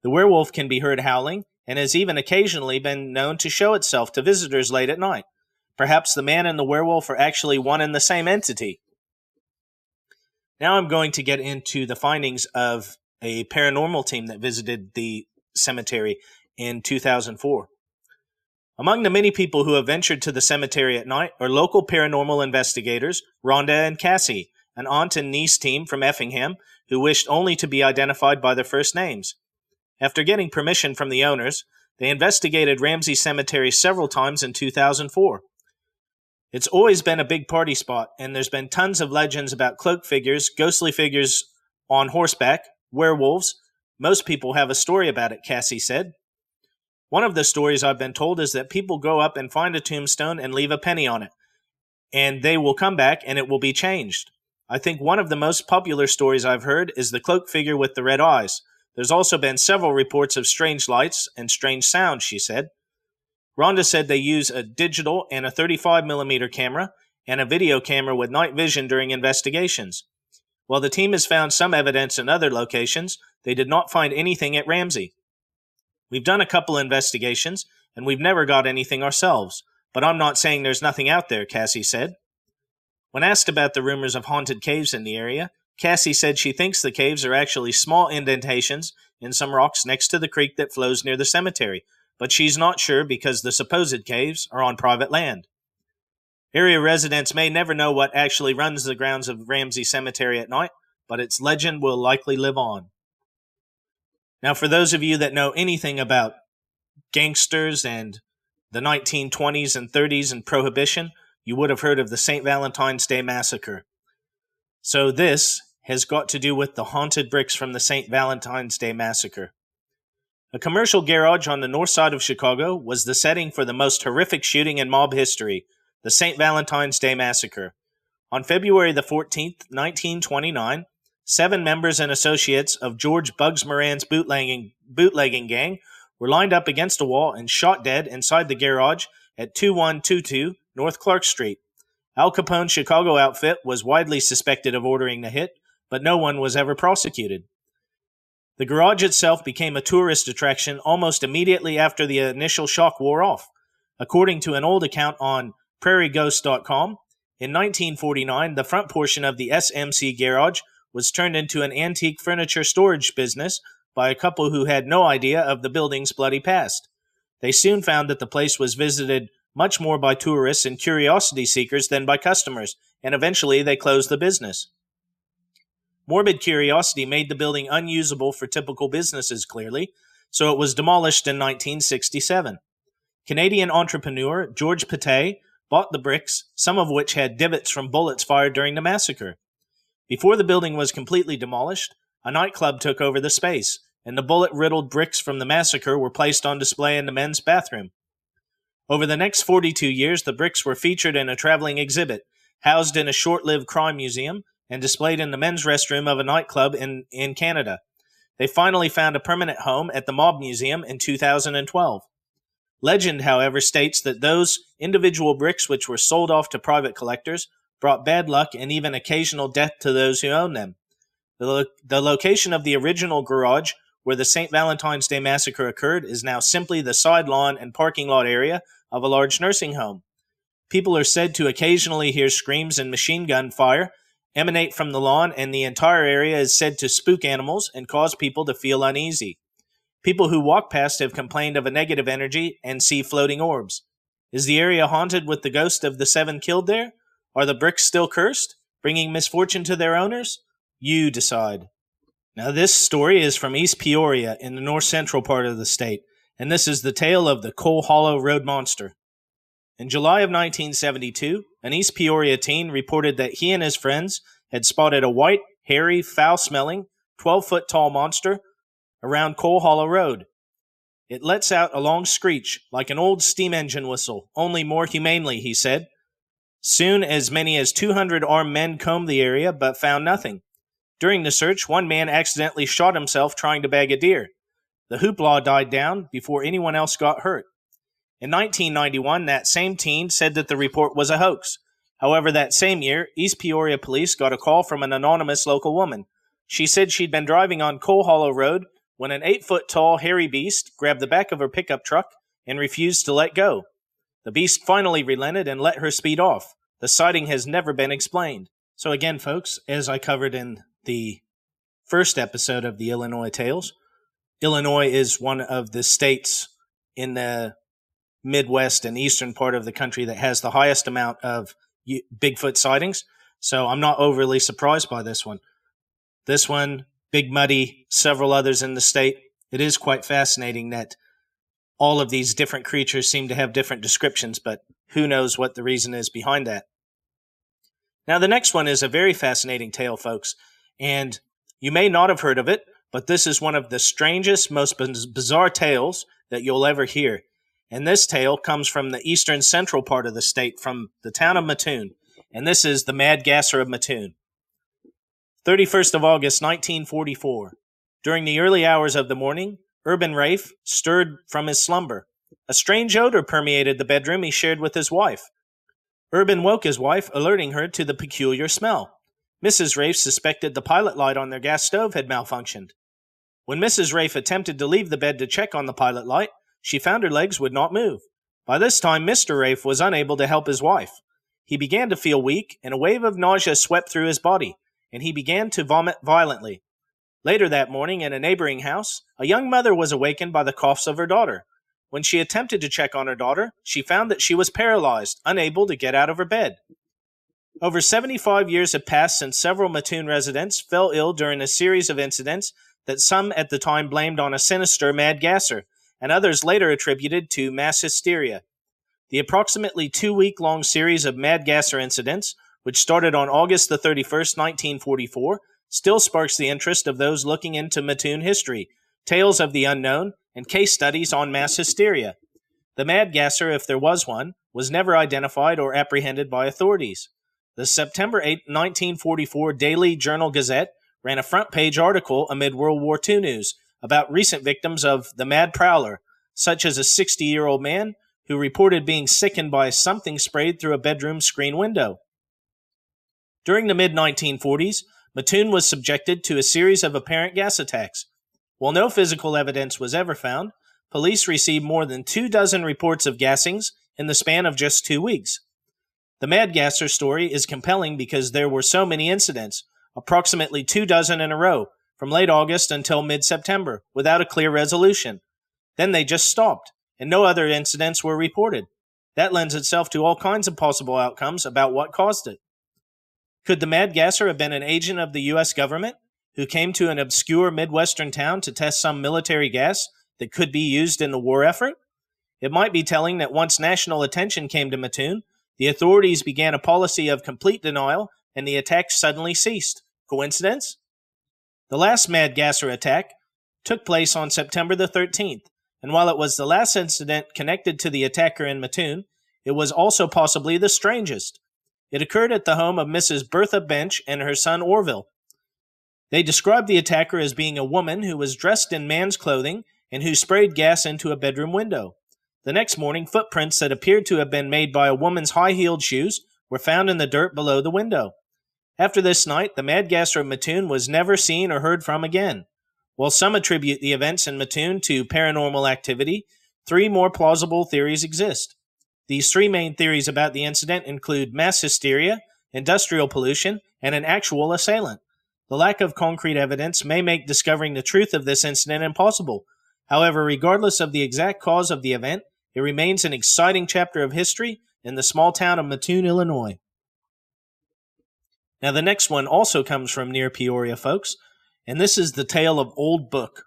The werewolf can be heard howling and has even occasionally been known to show itself to visitors late at night. Perhaps the man and the werewolf are actually one and the same entity. Now I'm going to get into the findings of a paranormal team that visited the cemetery in 2004. Among the many people who have ventured to the cemetery at night are local paranormal investigators Rhonda and Cassie, an aunt and niece team from Effingham who wished only to be identified by their first names. After getting permission from the owners, they investigated Ramsey Cemetery several times in 2004. It's always been a big party spot, and there's been tons of legends about cloak figures, ghostly figures on horseback, werewolves. Most people have a story about it, Cassie said. One of the stories I've been told is that people go up and find a tombstone and leave a penny on it, and they will come back and it will be changed. I think one of the most popular stories I've heard is the cloak figure with the red eyes. There's also been several reports of strange lights and strange sounds, she said. Rhonda said they use a digital and a 35mm camera and a video camera with night vision during investigations. While the team has found some evidence in other locations, they did not find anything at Ramsey. We've done a couple investigations, and we've never got anything ourselves, but I'm not saying there's nothing out there, Cassie said. When asked about the rumors of haunted caves in the area, Cassie said she thinks the caves are actually small indentations in some rocks next to the creek that flows near the cemetery, but she's not sure because the supposed caves are on private land. Area residents may never know what actually runs the grounds of Ramsey Cemetery at night, but its legend will likely live on. Now, for those of you that know anything about gangsters and the 1920s and 30s and Prohibition, you would have heard of the St. Valentine's Day Massacre. So this has got to do with the haunted bricks from the St. Valentine's Day Massacre. A commercial garage on the north side of Chicago was the setting for the most horrific shooting in mob history, the St. Valentine's Day Massacre. On February the 14th, 1929, 7 members and associates of George Bugs Moran's bootlegging gang were lined up against a wall and shot dead inside the garage at 2122 North Clark Street. Al Capone's Chicago outfit was widely suspected of ordering the hit, but no one was ever prosecuted. The garage itself became a tourist attraction almost immediately after the initial shock wore off. According to an old account on prairieghost.com, in 1949, the front portion of the SMC garage was turned into an antique furniture storage business by a couple who had no idea of the building's bloody past. They soon found that the place was visited much more by tourists and curiosity seekers than by customers, and eventually they closed the business. Morbid curiosity made the building unusable for typical businesses, clearly, so it was demolished in 1967. Canadian entrepreneur George Patay bought the bricks, some of which had divots from bullets fired during the massacre. Before the building was completely demolished, a nightclub took over the space, and the bullet-riddled bricks from the massacre were placed on display in the men's bathroom. Over the next 42 years, the bricks were featured in a traveling exhibit, housed in a short-lived crime museum, and displayed in the men's restroom of a nightclub in Canada. They finally found a permanent home at the Mob Museum in 2012. Legend, however, states that those individual bricks which were sold off to private collectors brought bad luck and even occasional death to those who owned them. The location of the original garage where the St. Valentine's Day Massacre occurred is now simply the side lawn and parking lot area of a large nursing home. People are said to occasionally hear screams and machine gun fire emanate from the lawn, and the entire area is said to spook animals and cause people to feel uneasy. People who walk past have complained of a negative energy and see floating orbs. Is the area haunted with the ghost of the 7 killed there? Are the bricks still cursed, bringing misfortune to their owners? You decide. Now, this story is from East Peoria in the north central part of the state, and this is the tale of the Coal Hollow Road Monster. In July of 1972, an East Peoria teen reported that he and his friends had spotted a white, hairy, foul-smelling, 12-foot-tall monster around Coal Hollow Road. It lets out a long screech, like an old steam engine whistle, only more humanely, he said. Soon, as many as 200 armed men combed the area, but found nothing. During the search, one man accidentally shot himself trying to bag a deer. The hoopla died down before anyone else got hurt. In 1991, that same teen said that the report was a hoax. However, that same year, East Peoria police got a call from an anonymous local woman. She said she'd been driving on Coal Hollow Road when an 8-foot-tall hairy beast grabbed the back of her pickup truck and refused to let go. The beast finally relented and let her speed off. The sighting has never been explained. So again, folks, as I covered in the first episode of the Illinois Tales, Illinois is one of the states in the Midwest and eastern part of the country that has the highest amount of Bigfoot sightings, so I'm not overly surprised by this one. This one, Big Muddy, several others in the state. It is quite fascinating that all of these different creatures seem to have different descriptions, but who knows what the reason is behind that. Now, the next one is a very fascinating tale, folks, and you may not have heard of it, but this is one of the strangest, most bizarre tales that you'll ever hear. And this tale comes from the eastern central part of the state, from the town of Mattoon, and this is the Mad Gasser of Mattoon. 31st of August, 1944. During the early hours of the morning, Urban Rafe stirred from his slumber. A strange odor permeated the bedroom he shared with his wife. Urban woke his wife, alerting her to the peculiar smell. Mrs. Rafe suspected the pilot light on their gas stove had malfunctioned. When Mrs. Rafe attempted to leave the bed to check on the pilot light, she found her legs would not move. By this time, Mr. Rafe was unable to help his wife. He began to feel weak, and a wave of nausea swept through his body, and he began to vomit violently. Later that morning, in a neighboring house, a young mother was awakened by the coughs of her daughter. When she attempted to check on her daughter, she found that she was paralyzed, unable to get out of her bed. Over 75 years had passed since several Mattoon residents fell ill during a series of incidents that some at the time blamed on a sinister mad gasser, and others later attributed to mass hysteria. The approximately two-week-long series of mad gasser incidents, which started on August the 31st, 1944, still sparks the interest of those looking into Mattoon history, tales of the unknown, and case studies on mass hysteria. The mad gasser, if there was one, was never identified or apprehended by authorities. The September 8, 1944 Daily Journal Gazette ran a front-page article amid World War II news about recent victims of the Mad Prowler, such as a 60-year-old man who reported being sickened by something sprayed through a bedroom screen window. During the mid-1940s, Mattoon was subjected to a series of apparent gas attacks. While no physical evidence was ever found, police received more than 24 reports of gassings in the span of just 2 weeks. The Mad Gasser story is compelling because there were so many incidents, approximately 24 in a row, from late August until mid-September, without a clear resolution. Then they just stopped, and no other incidents were reported. That lends itself to all kinds of possible outcomes about what caused it. Could the Mad Gasser have been an agent of the U.S. government who came to an obscure Midwestern town to test some military gas that could be used in the war effort? It might be telling that once national attention came to Mattoon, the authorities began a policy of complete denial and the attacks suddenly ceased. Coincidence? The last Mad Gasser attack took place on September the 13th, and while it was the last incident connected to the attacker in Mattoon, it was also possibly the strangest. It occurred at the home of Mrs. Bertha Bench and her son Orville. They described the attacker as being a woman who was dressed in man's clothing and who sprayed gas into a bedroom window. The next morning, footprints that appeared to have been made by a woman's high-heeled shoes were found in the dirt below the window. After this night, the Mad Gasser of Mattoon was never seen or heard from again. While some attribute the events in Mattoon to paranormal activity, 3 more plausible theories exist. These 3 main theories about the incident include mass hysteria, industrial pollution, and an actual assailant. The lack of concrete evidence may make discovering the truth of this incident impossible. However, regardless of the exact cause of the event, it remains an exciting chapter of history in the small town of Mattoon, Illinois. Now, the next one also comes from near Peoria, folks, and this is the tale of Old Book.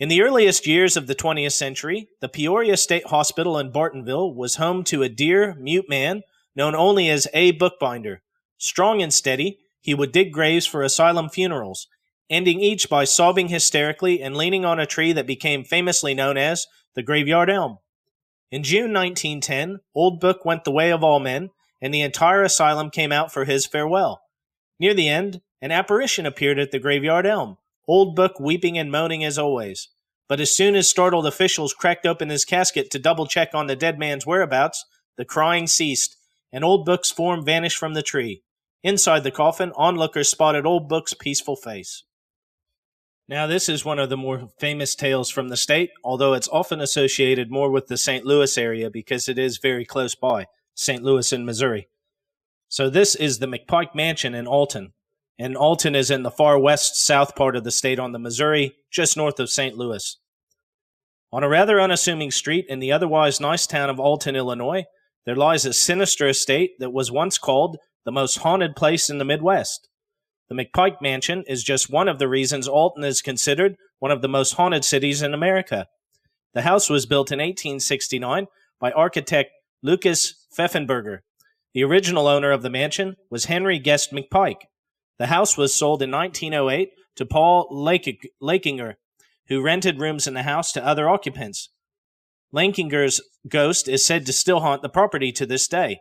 In the earliest years of the 20th century, the Peoria State Hospital in Bartonville was home to a dear, mute man known only as A. Bookbinder. Strong and steady, he would dig graves for asylum funerals, ending each by sobbing hysterically and leaning on a tree that became famously known as the Graveyard Elm. In June 1910, Old Book went the way of all men, and the entire asylum came out for his farewell. Near the end, an apparition appeared at the Graveyard Elm, Old Book weeping and moaning as always. But as soon as startled officials cracked open his casket to double-check on the dead man's whereabouts, the crying ceased, and Old Book's form vanished from the tree. Inside the coffin, onlookers spotted Old Book's peaceful face. Now, this is one of the more famous tales from the state, although it's often associated more with the St. Louis area because it is very close by. St. Louis in Missouri. So this is the McPike Mansion in Alton, and Alton is in the far west south part of the state on the Missouri, just north of St. Louis. On a rather unassuming street in the otherwise nice town of Alton, Illinois, there lies a sinister estate that was once called the most haunted place in the Midwest. The McPike Mansion is just one of the reasons Alton is considered one of the most haunted cities in America. The house was built in 1869 by architect Lucas Pfeffenberger. The original owner of the mansion was Henry Guest McPike. The house was sold in 1908 to Paul Lakinger, who rented rooms in the house to other occupants. Lakinger's ghost is said to still haunt the property to this day.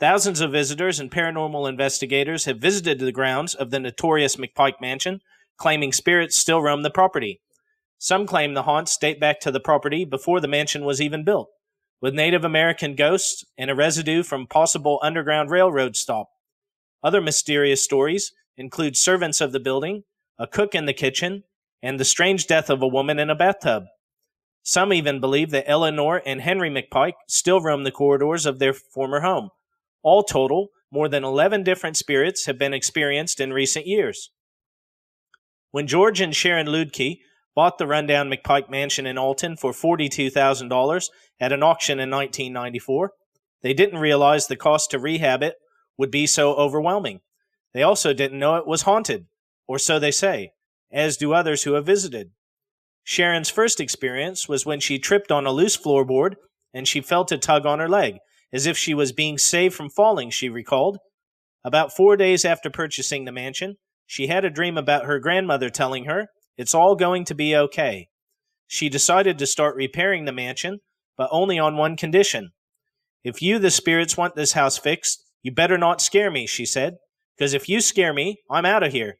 Thousands of visitors and paranormal investigators have visited the grounds of the notorious McPike Mansion, claiming spirits still roam the property. Some claim the haunts date back to the property before the mansion was even built, with Native American ghosts and a residue from possible Underground Railroad stop. Other mysterious stories include servants of the building, a cook in the kitchen, and the strange death of a woman in a bathtub. Some even believe that Eleanor and Henry McPike still roam the corridors of their former home. All total, more than 11 different spirits have been experienced in recent years. When George and Sharon Ludke bought the rundown McPike mansion in Alton for $42,000 at an auction in 1994, they didn't realize the cost to rehab it would be so overwhelming. They also didn't know it was haunted, or so they say, as do others who have visited. Sharon's first experience was when she tripped on a loose floorboard and she felt a tug on her leg, as if she was being saved from falling, she recalled. About 4 days after purchasing the mansion, she had a dream about her grandmother telling her, "It's all going to be okay." She decided to start repairing the mansion, but only on one condition. "If you, the spirits, want this house fixed, you better not scare me," she said, "because if you scare me, I'm out of here."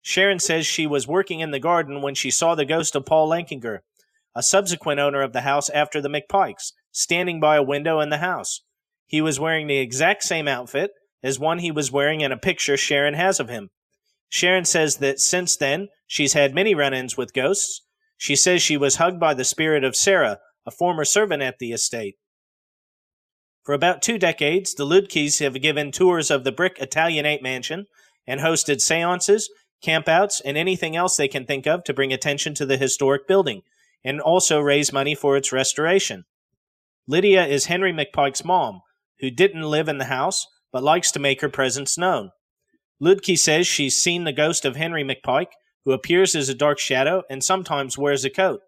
Sharon says she was working in the garden when she saw the ghost of Paul Lankinger, a subsequent owner of the house after the McPikes, standing by a window in the house. He was wearing the exact same outfit as one he was wearing in a picture Sharon has of him. Sharon says that since then, she's had many run-ins with ghosts. She says she was hugged by the spirit of Sarah, a former servant at the estate. For about 2 decades, the Ludkes have given tours of the brick Italianate mansion and hosted seances, campouts, and anything else they can think of to bring attention to the historic building, and also raise money for its restoration. Lydia is Henry McPike's mom, who didn't live in the house, but likes to make her presence known. Ludke says she's seen the ghost of Henry McPike, who appears as a dark shadow and sometimes wears a coat.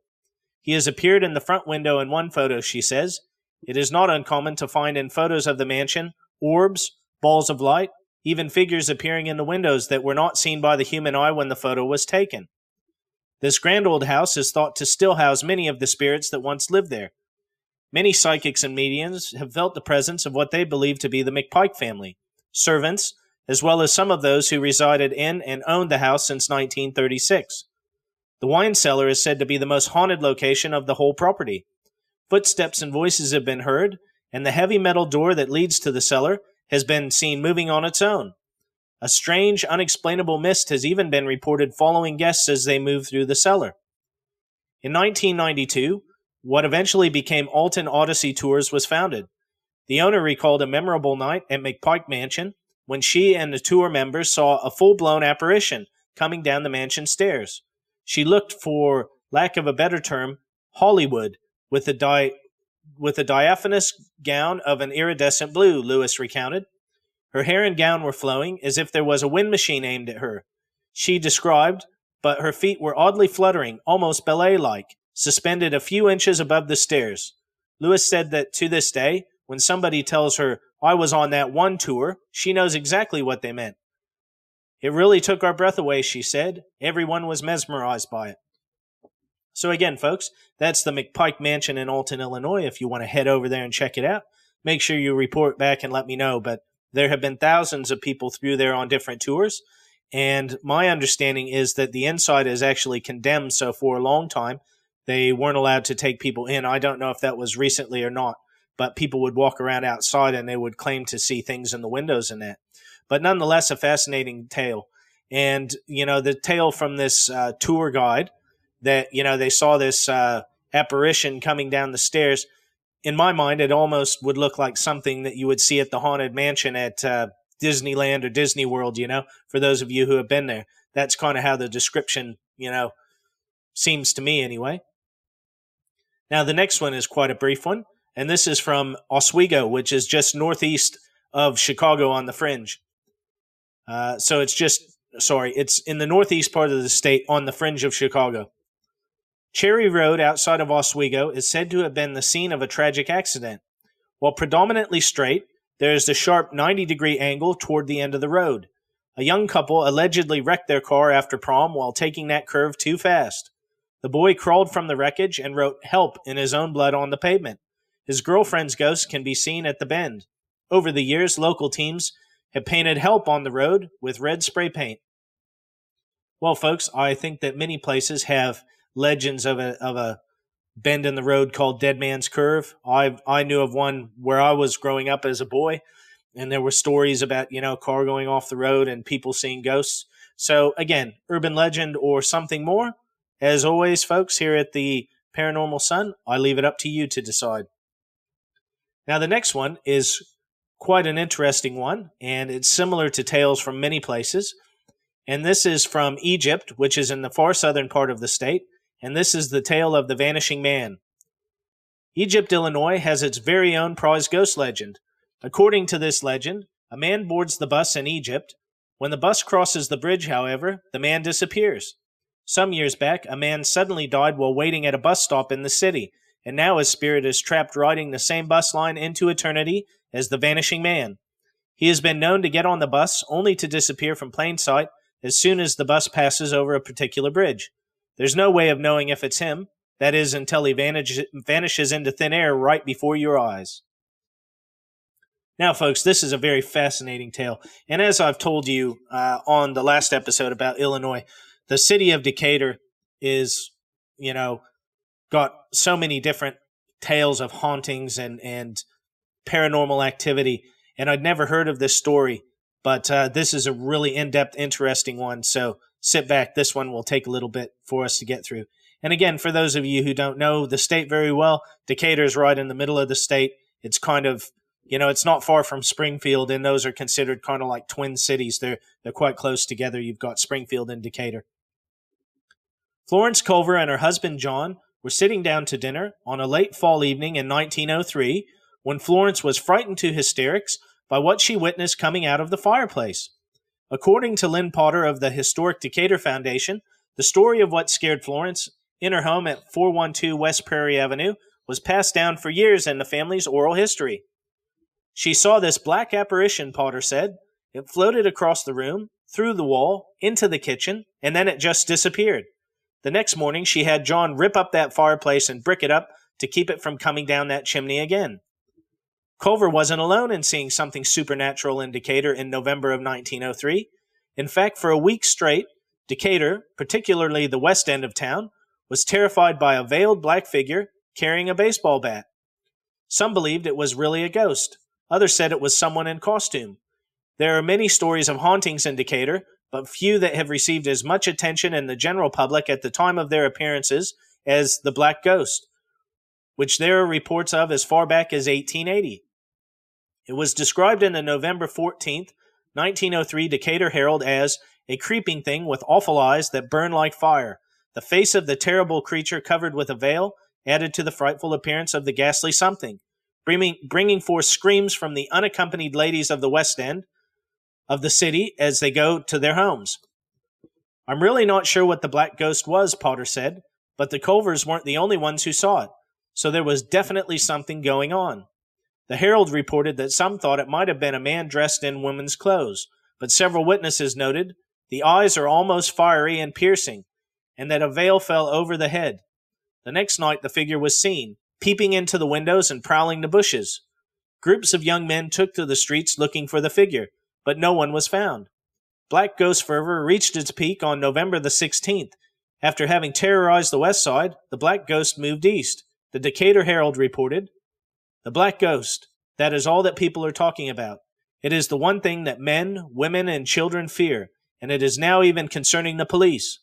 He has appeared in the front window in one photo, she says. It is not uncommon to find in photos of the mansion orbs, balls of light, even figures appearing in the windows that were not seen by the human eye when the photo was taken. This grand old house is thought to still house many of the spirits that once lived there. Many psychics and mediums have felt the presence of what they believe to be the McPike family, servants, as well as some of those who resided in and owned the house since 1936. The wine cellar is said to be the most haunted location of the whole property. Footsteps and voices have been heard, and the heavy metal door that leads to the cellar has been seen moving on its own. A strange, unexplainable mist has even been reported following guests as they move through the cellar. In 1992, what eventually became Alton Odyssey Tours was founded. The owner recalled a memorable night at McPike Mansion when she and the tour members saw a full-blown apparition coming down the mansion stairs. She looked, for lack of a better term, Hollywood, with a diaphanous gown of an iridescent blue, Lewis recounted. Her hair and gown were flowing as if there was a wind machine aimed at her, she described, but her feet were oddly fluttering, almost ballet-like, suspended a few inches above the stairs. Lewis said that to this day, when somebody tells her, "I was on that one tour," she knows exactly what they meant. "It really took our breath away," she said. "Everyone was mesmerized by it." So again, folks, that's the McPike Mansion in Alton, Illinois. If you want to head over there and check it out, make sure you report back and let me know. But there have been thousands of people through there on different tours. And my understanding is that the inside is actually condemned, so for a long time, they weren't allowed to take people in. I don't know if that was recently or not, but people would walk around outside and they would claim to see things in the windows and that. But nonetheless, a fascinating tale. And, you know, the tale from this tour guide that, you know, they saw this apparition coming down the stairs. In my mind, it almost would look like something that you would see at the Haunted Mansion at Disneyland or Disney World, you know, for those of you who have been there. That's kind of how the description, you know, seems to me anyway. Now, the next one is quite a brief one. And this is from Oswego, which is just northeast of Chicago on the fringe. It's in the northeast part of the state on the fringe of Chicago. Cherry Road outside of Oswego is said to have been the scene of a tragic accident. While predominantly straight, there is the sharp 90-degree angle toward the end of the road. A young couple allegedly wrecked their car after prom while taking that curve too fast. The boy crawled from the wreckage and wrote "help" in his own blood on the pavement. His girlfriend's ghost can be seen at the bend. Over the years, local teams have painted "help" on the road with red spray paint. Well, folks, I think that many places have legends of a bend in the road called Dead Man's Curve. I knew of one where I was growing up as a boy, and there were stories about, you know, a car going off the road and people seeing ghosts. So again, urban legend or something more. As always, folks, here at the Paranormal Sun, I leave it up to you to decide. Now, the next one is quite an interesting one, and it's similar to tales from many places. And this is from Egypt, which is in the far southern part of the state, and this is the tale of the Vanishing Man. Egypt, Illinois, has its very own prize ghost legend. According to this legend, a man boards the bus in Egypt. When the bus crosses the bridge, however, the man disappears. Some years back, a man suddenly died while waiting at a bus stop in the city, and now his spirit is trapped riding the same bus line into eternity as the Vanishing Man. He has been known to get on the bus only to disappear from plain sight as soon as the bus passes over a particular bridge. There's no way of knowing if it's him, that is, until he vanishes into thin air right before your eyes. Now, folks, this is a very fascinating tale, and as I've told you on the last episode about Illinois, the city of Decatur is, you know, got so many different tales of hauntings and paranormal activity, and I'd never heard of this story, but this is a really in-depth, interesting one, so sit back. This one will take a little bit for us to get through. And again, for those of you who don't know the state very well, Decatur is right in the middle of the state. It's kind of... you know, it's not far from Springfield, and those are considered kind of like twin cities. They're quite close together. You've got Springfield and Decatur. Florence Culver and her husband John were sitting down to dinner on a late fall evening in 1903 when Florence was frightened to hysterics by what she witnessed coming out of the fireplace. According to Lynn Potter of the Historic Decatur Foundation, the story of what scared Florence in her home at 412 West Prairie Avenue was passed down for years in the family's oral history. She saw this black apparition, Potter said. It floated across the room, through the wall, into the kitchen, and then it just disappeared. The next morning, she had John rip up that fireplace and brick it up to keep it from coming down that chimney again. Culver wasn't alone in seeing something supernatural in Decatur in November of 1903. In fact, for a week straight, Decatur, particularly the west end of town, was terrified by a veiled black figure carrying a baseball bat. Some believed it was really a ghost. Others said it was someone in costume. There are many stories of hauntings in Decatur, but few that have received as much attention in the general public at the time of their appearances as the Black Ghost, which there are reports of as far back as 1880. It was described in the November 14th, 1903 Decatur Herald as a creeping thing with awful eyes that burn like fire. The face of the terrible creature covered with a veil added to the frightful appearance of the ghastly something, bringing forth screams from the unaccompanied ladies of the West End of the city as they go to their homes. I'm really not sure what the black ghost was, Potter said, but the Culvers weren't the only ones who saw it, so there was definitely something going on. The Herald reported that some thought it might have been a man dressed in women's clothes, but several witnesses noted the eyes are almost fiery and piercing, and that a veil fell over the head. The next night the figure was seen, peeping into the windows and prowling the bushes. Groups of young men took to the streets looking for the figure, but no one was found. Black ghost fervor reached its peak on November the 16th. After having terrorized the west side, the black ghost moved east. The Decatur Herald reported, "The black ghost, that is all that people are talking about. It is the one thing that men, women, and children fear, and it is now even concerning the police.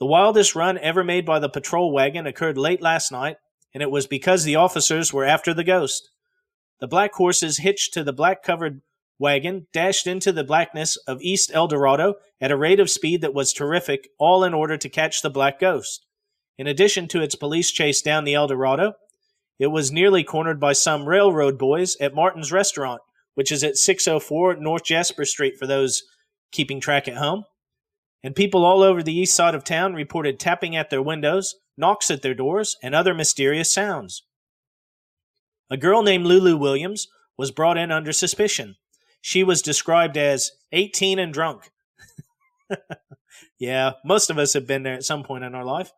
The wildest run ever made by the patrol wagon occurred late last night, and it was because the officers were after the ghost. The black horses hitched to the black-covered wagon dashed into the blackness of East El Dorado at a rate of speed that was terrific, all in order to catch the black ghost. In addition to its police chase down the El Dorado, it was nearly cornered by some railroad boys at Martin's Restaurant, which is at 604 North Jasper Street for those keeping track at home. And people all over the east side of town reported tapping at their windows, knocks at their doors, and other mysterious sounds. A girl named Lulu Williams was brought in under suspicion. She was described as 18 and drunk. Yeah, most of us have been there at some point in our life.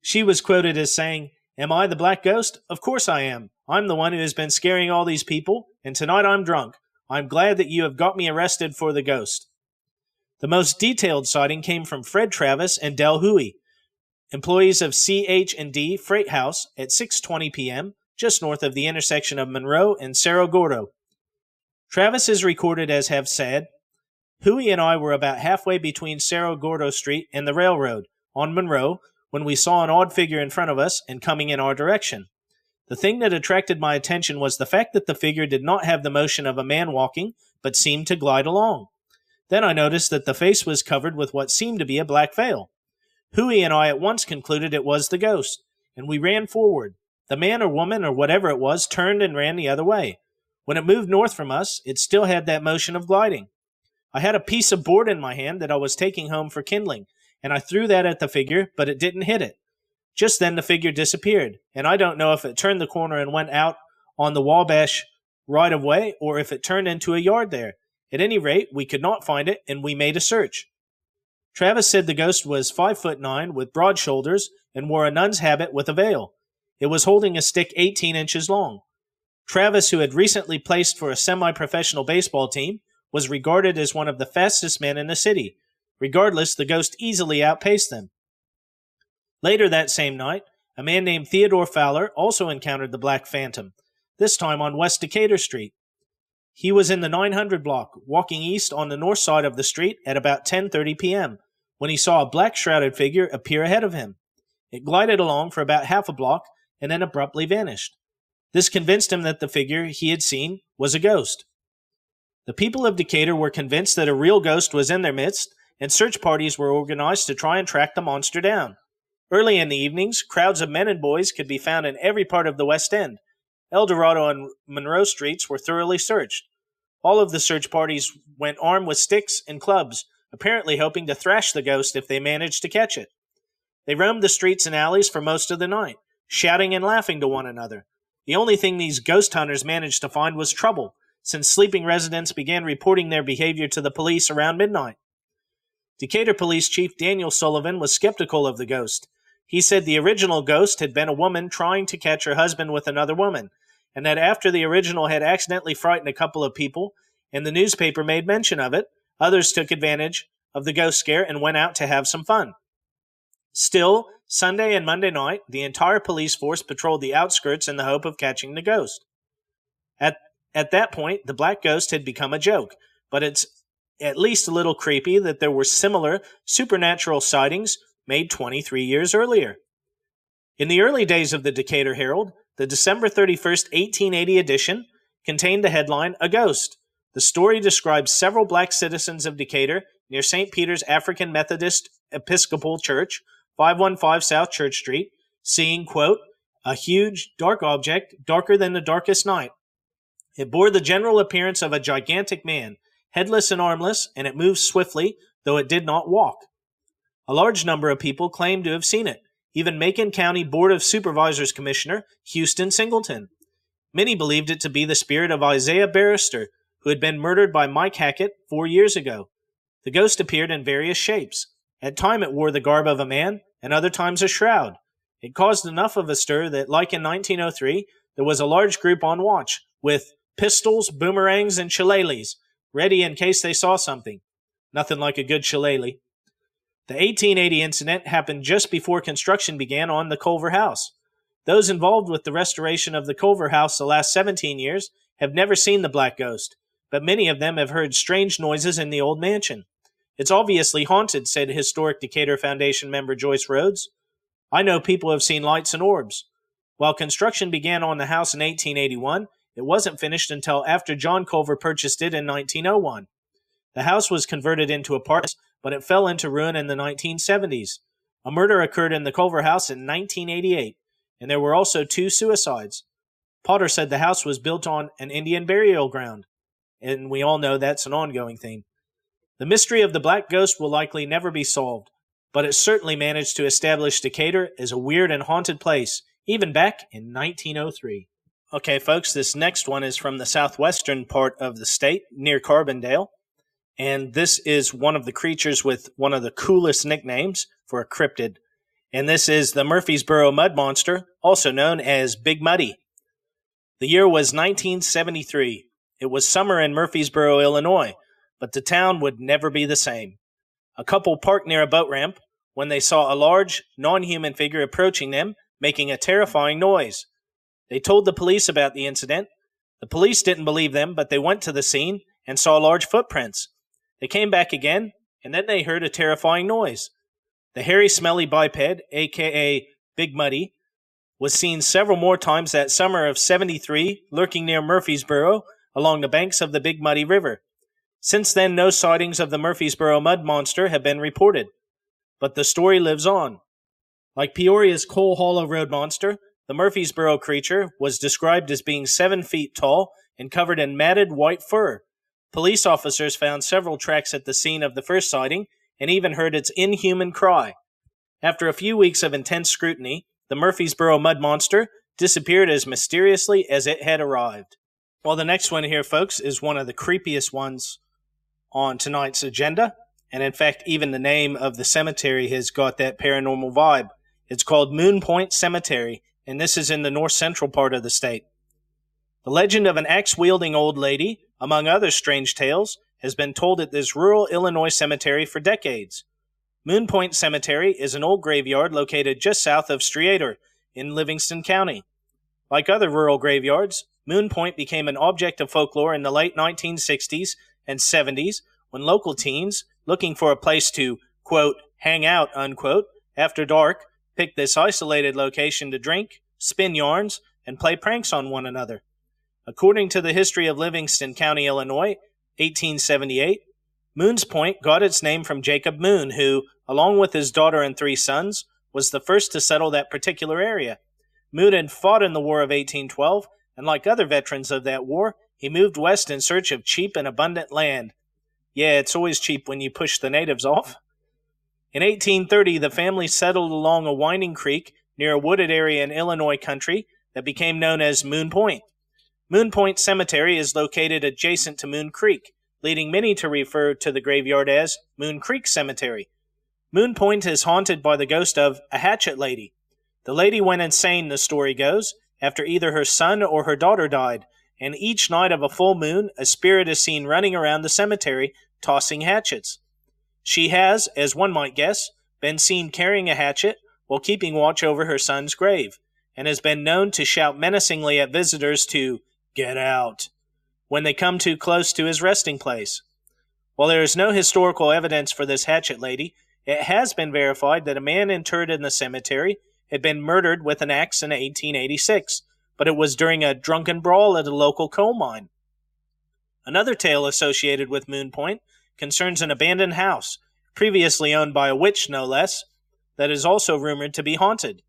She was quoted as saying, "Am I the black ghost? Of course I am. I'm the one who has been scaring all these people, and tonight I'm drunk. I'm glad that you have got me arrested for the ghost." The most detailed sighting came from Fred Travis and Del Huey. Employees of CH&D Freight House at 6:20 p.m., just north of the intersection of Monroe and Cerro Gordo. Travis is recorded as have said, Huey and I were about halfway between Cerro Gordo Street and the railroad on Monroe when we saw an odd figure in front of us and coming in our direction. The thing that attracted my attention was the fact that the figure did not have the motion of a man walking, but seemed to glide along. Then I noticed that the face was covered with what seemed to be a black veil. Huey and I at once concluded it was the ghost, and we ran forward. The man or woman or whatever it was turned and ran the other way. When it moved north from us, it still had that motion of gliding. I had a piece of board in my hand that I was taking home for kindling, and I threw that at the figure, but it didn't hit it. Just then the figure disappeared, and I don't know if it turned the corner and went out on the Wabash right-of-way or if it turned into a yard there. At any rate, we could not find it, and we made a search. Travis said the ghost was 5'9", with broad shoulders, and wore a nun's habit with a veil. It was holding a stick 18 inches long. Travis, who had recently placed for a semi-professional baseball team, was regarded as one of the fastest men in the city. Regardless, the ghost easily outpaced them. Later that same night, a man named Theodore Fowler also encountered the Black Phantom, this time on West Decatur Street. He was in the 900 block, walking east on the north side of the street at about 10:30 p.m., when he saw a black-shrouded figure appear ahead of him. It glided along for about half a block and then abruptly vanished. This convinced him that the figure he had seen was a ghost. The people of Decatur were convinced that a real ghost was in their midst, and search parties were organized to try and track the monster down. Early in the evenings, crowds of men and boys could be found in every part of the West End. El Dorado and Monroe streets were thoroughly searched. All of the search parties went armed with sticks and clubs, apparently hoping to thrash the ghost if they managed to catch it. They roamed the streets and alleys for most of the night, shouting and laughing to one another. The only thing these ghost hunters managed to find was trouble, since sleeping residents began reporting their behavior to the police around midnight. Decatur Police Chief Daniel Sullivan was skeptical of the ghost. He said the original ghost had been a woman trying to catch her husband with another woman, and that after the original had accidentally frightened a couple of people, and the newspaper made mention of it, others took advantage of the ghost scare and went out to have some fun. Still, Sunday and Monday night, the entire police force patrolled the outskirts in the hope of catching the ghost. At that point, the black ghost had become a joke, but it's at least a little creepy that there were similar supernatural sightings made 23 years earlier. In the early days of the Decatur Herald, the December 31st, 1880 edition contained the headline, A Ghost. The story describes several black citizens of Decatur near St. Peter's African Methodist Episcopal Church, 515 South Church Street, seeing, quote, a huge, dark object, darker than the darkest night. It bore the general appearance of a gigantic man, headless and armless, and it moved swiftly, though it did not walk. A large number of people claimed to have seen it, even Macon County Board of Supervisors Commissioner Houston Singleton. Many believed it to be the spirit of Isaiah Barrister, who had been murdered by Mike Hackett 4 years ago. The ghost appeared in various shapes. At times it wore the garb of a man, and other times a shroud. It caused enough of a stir that, like in 1903, there was a large group on watch, with pistols, boomerangs, and shillelaghs, ready in case they saw something. Nothing like a good shillelagh. The 1880 incident happened just before construction began on the Culver House. Those involved with the restoration of the Culver House the last 17 years have never seen the black ghost, but many of them have heard strange noises in the old mansion. It's obviously haunted, said Historic Decatur Foundation member Joyce Rhodes. I know people have seen lights and orbs. While construction began on the house in 1881, it wasn't finished until after John Culver purchased it in 1901. The house was converted into apartments, but it fell into ruin in the 1970s. A murder occurred in the Culver House in 1988, and there were also 2 suicides. Potter said the house was built on an Indian burial ground, and we all know that's an ongoing theme. The mystery of the black ghost will likely never be solved, but it certainly managed to establish Decatur as a weird and haunted place, even back in 1903. Okay, folks, this next one is from the southwestern part of the state, near Carbondale. And this is one of the creatures with one of the coolest nicknames for a cryptid. And this is the Murfreesboro Mud Monster, also known as Big Muddy. The year was 1973. It was summer in Murfreesboro, Illinois, but the town would never be the same. A couple parked near a boat ramp, when they saw a large, non-human figure approaching them, making a terrifying noise. They told the police about the incident. The police didn't believe them, but they went to the scene and saw large footprints. They came back again, and then they heard a terrifying noise. The hairy, smelly biped, a.k.a. Big Muddy, was seen several more times that summer of 73, lurking near Murfreesboro, along the banks of the Big Muddy River. Since then, no sightings of the Murfreesboro mud monster have been reported. But the story lives on. Like Peoria's Coal Hollow Road monster, the Murfreesboro creature was described as being 7 feet tall and covered in matted white fur. Police officers found several tracks at the scene of the first sighting and even heard its inhuman cry. After a few weeks of intense scrutiny, the Murfreesboro mud monster disappeared as mysteriously as it had arrived. Well, the next one here, folks, is one of the creepiest ones on tonight's agenda. And in fact, even the name of the cemetery has got that paranormal vibe. It's called Moon Point Cemetery, and this is in the north central part of the state. The legend of an axe-wielding old lady, among other strange tales, has been told at this rural Illinois cemetery for decades. Moon Point Cemetery is an old graveyard located just south of Streator in Livingston County. Like other rural graveyards, Moon Point became an object of folklore in the late 1960s and 70s when local teens, looking for a place to, quote, hang out, unquote, after dark, picked this isolated location to drink, spin yarns, and play pranks on one another. According to the History of Livingston County, Illinois, 1878, Moon's Point got its name from Jacob Moon, who, along with his daughter and three sons, was the first to settle that particular area. Moon had fought in the War of 1812, and like other veterans of that war, he moved west in search of cheap and abundant land. Yeah, it's always cheap when you push the natives off. In 1830, the family settled along a winding creek near a wooded area in Illinois country that became known as Moon Point. Moon Point Cemetery is located adjacent to Moon Creek, leading many to refer to the graveyard as Moon Creek Cemetery. Moon Point is haunted by the ghost of a hatchet lady. The lady went insane, the story goes, after either her son or her daughter died, and each night of a full moon, a spirit is seen running around the cemetery, tossing hatchets. She has, as one might guess, been seen carrying a hatchet while keeping watch over her son's grave, and has been known to shout menacingly at visitors to "Get out," when they come too close to his resting place. While there is no historical evidence for this hatchet lady, it has been verified that a man interred in the cemetery had been murdered with an axe in 1886, but it was during a drunken brawl at a local coal mine. Another tale associated with Moon Point concerns an abandoned house, previously owned by a witch no less, that is also rumored to be haunted.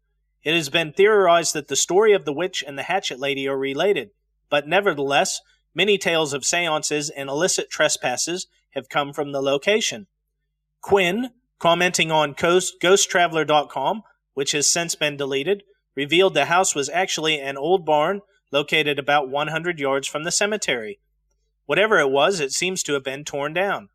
It has been theorized that the story of the witch and the hatchet lady are related, but nevertheless, many tales of seances and illicit trespasses have come from the location. Quinn, commenting on ghosttraveler.com, which has since been deleted, revealed the house was actually an old barn located about 100 yards from the cemetery. Whatever it was, it seems to have been torn down.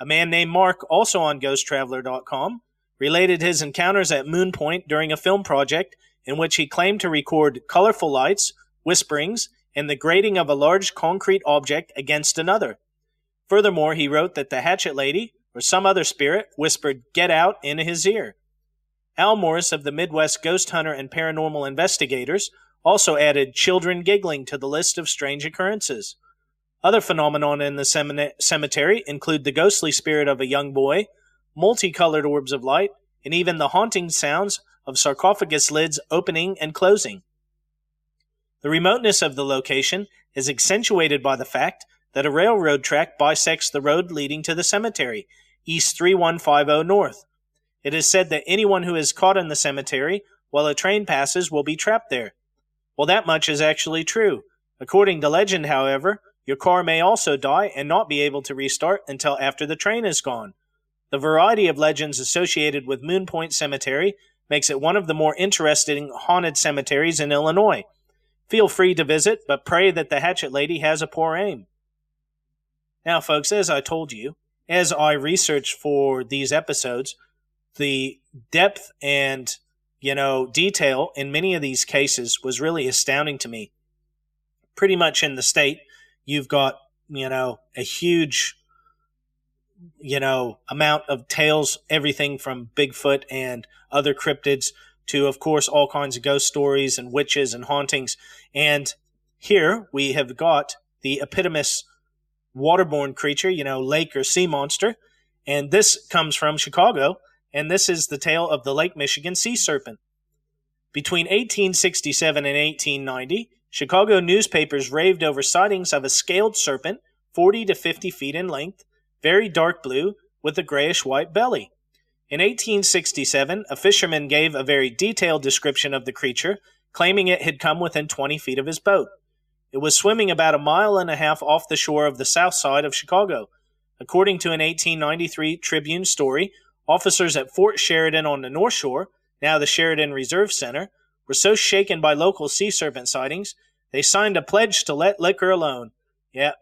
A man named Mark, also on ghosttraveler.com, related his encounters at Moon Point during a film project in which he claimed to record colorful lights, whisperings, and the grating of a large concrete object against another. Furthermore, he wrote that the hatchet lady, or some other spirit, whispered "Get out" in his ear. Al Morris of the Midwest Ghost Hunter and Paranormal Investigators also added children giggling to the list of strange occurrences. Other phenomena in the cemetery include the ghostly spirit of a young boy, multicolored orbs of light, and even the haunting sounds of sarcophagus lids opening and closing. The remoteness of the location is accentuated by the fact that a railroad track bisects the road leading to the cemetery, East 3150 North. It is said that anyone who is caught in the cemetery while a train passes will be trapped there. Well, that much is actually true. According to legend, however, your car may also die and not be able to restart until after the train is gone. The variety of legends associated with Moon Point Cemetery makes it one of the more interesting haunted cemeteries in Illinois. Feel free to visit, but pray that the hatchet lady has a poor aim. Now, folks, as I told you, as I researched for these episodes, the depth and, detail in many of these cases was really astounding to me. Pretty much in the state, you've got, a huge you know, amount of tales, everything from Bigfoot and other cryptids to, of course, all kinds of ghost stories and witches and hauntings. And here we have got the epitomous waterborne creature, you know, lake or sea monster. And this comes from Chicago, and this is the tale of the Lake Michigan sea serpent. Between 1867 and 1890, Chicago newspapers raved over sightings of a scaled serpent, 40 to 50 feet in length, very dark blue, with a grayish-white belly. In 1867, a fisherman gave a very detailed description of the creature, claiming it had come within 20 feet of his boat. It was swimming about a mile and a half off the shore of the south side of Chicago. According to an 1893 Tribune story, officers at Fort Sheridan on the North Shore, now the Sheridan Reserve Center, were so shaken by local sea serpent sightings, they signed a pledge to let liquor alone. Yeah,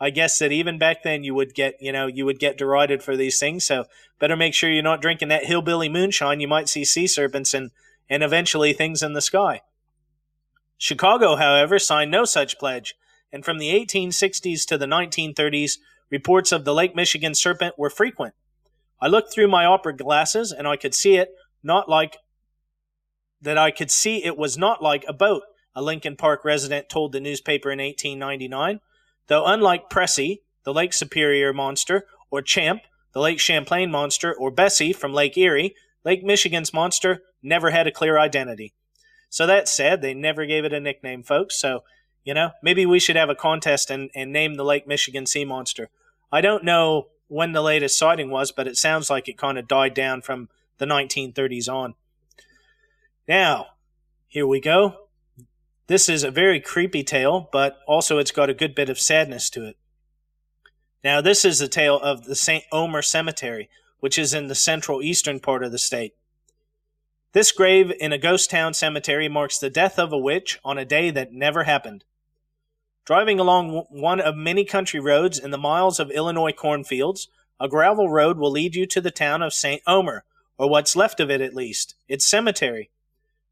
I guess that even back then you would get, you know, you would get derided for these things, so better make sure you're not drinking that hillbilly moonshine. You might see sea serpents and eventually things in the sky. Chicago, however, signed no such pledge, and from the 1860s to the 1930s, reports of the Lake Michigan serpent were frequent. I looked through my opera glasses and I could see it, not like that I could see it was not like a boat, a Lincoln Park resident told the newspaper in 1899, though unlike Pressey, the Lake Superior monster, or Champ, the Lake Champlain monster, or Bessie from Lake Erie, Lake Michigan's monster never had a clear identity. So that said, they never gave it a nickname, folks, so, you know, maybe we should have a contest and name the Lake Michigan sea monster. I don't know when the latest sighting was, but it sounds like it kind of died down from the 1930s on. Now, here we go. This is a very creepy tale, but also it's got a good bit of sadness to it. Now, this is the tale of the St. Omer Cemetery, which is in the central eastern part of the state. This grave in a ghost town cemetery marks the death of a witch on a day that never happened. Driving along one of many country roads in the miles of Illinois cornfields, a gravel road will lead you to the town of St. Omer, or what's left of it at least, its cemetery.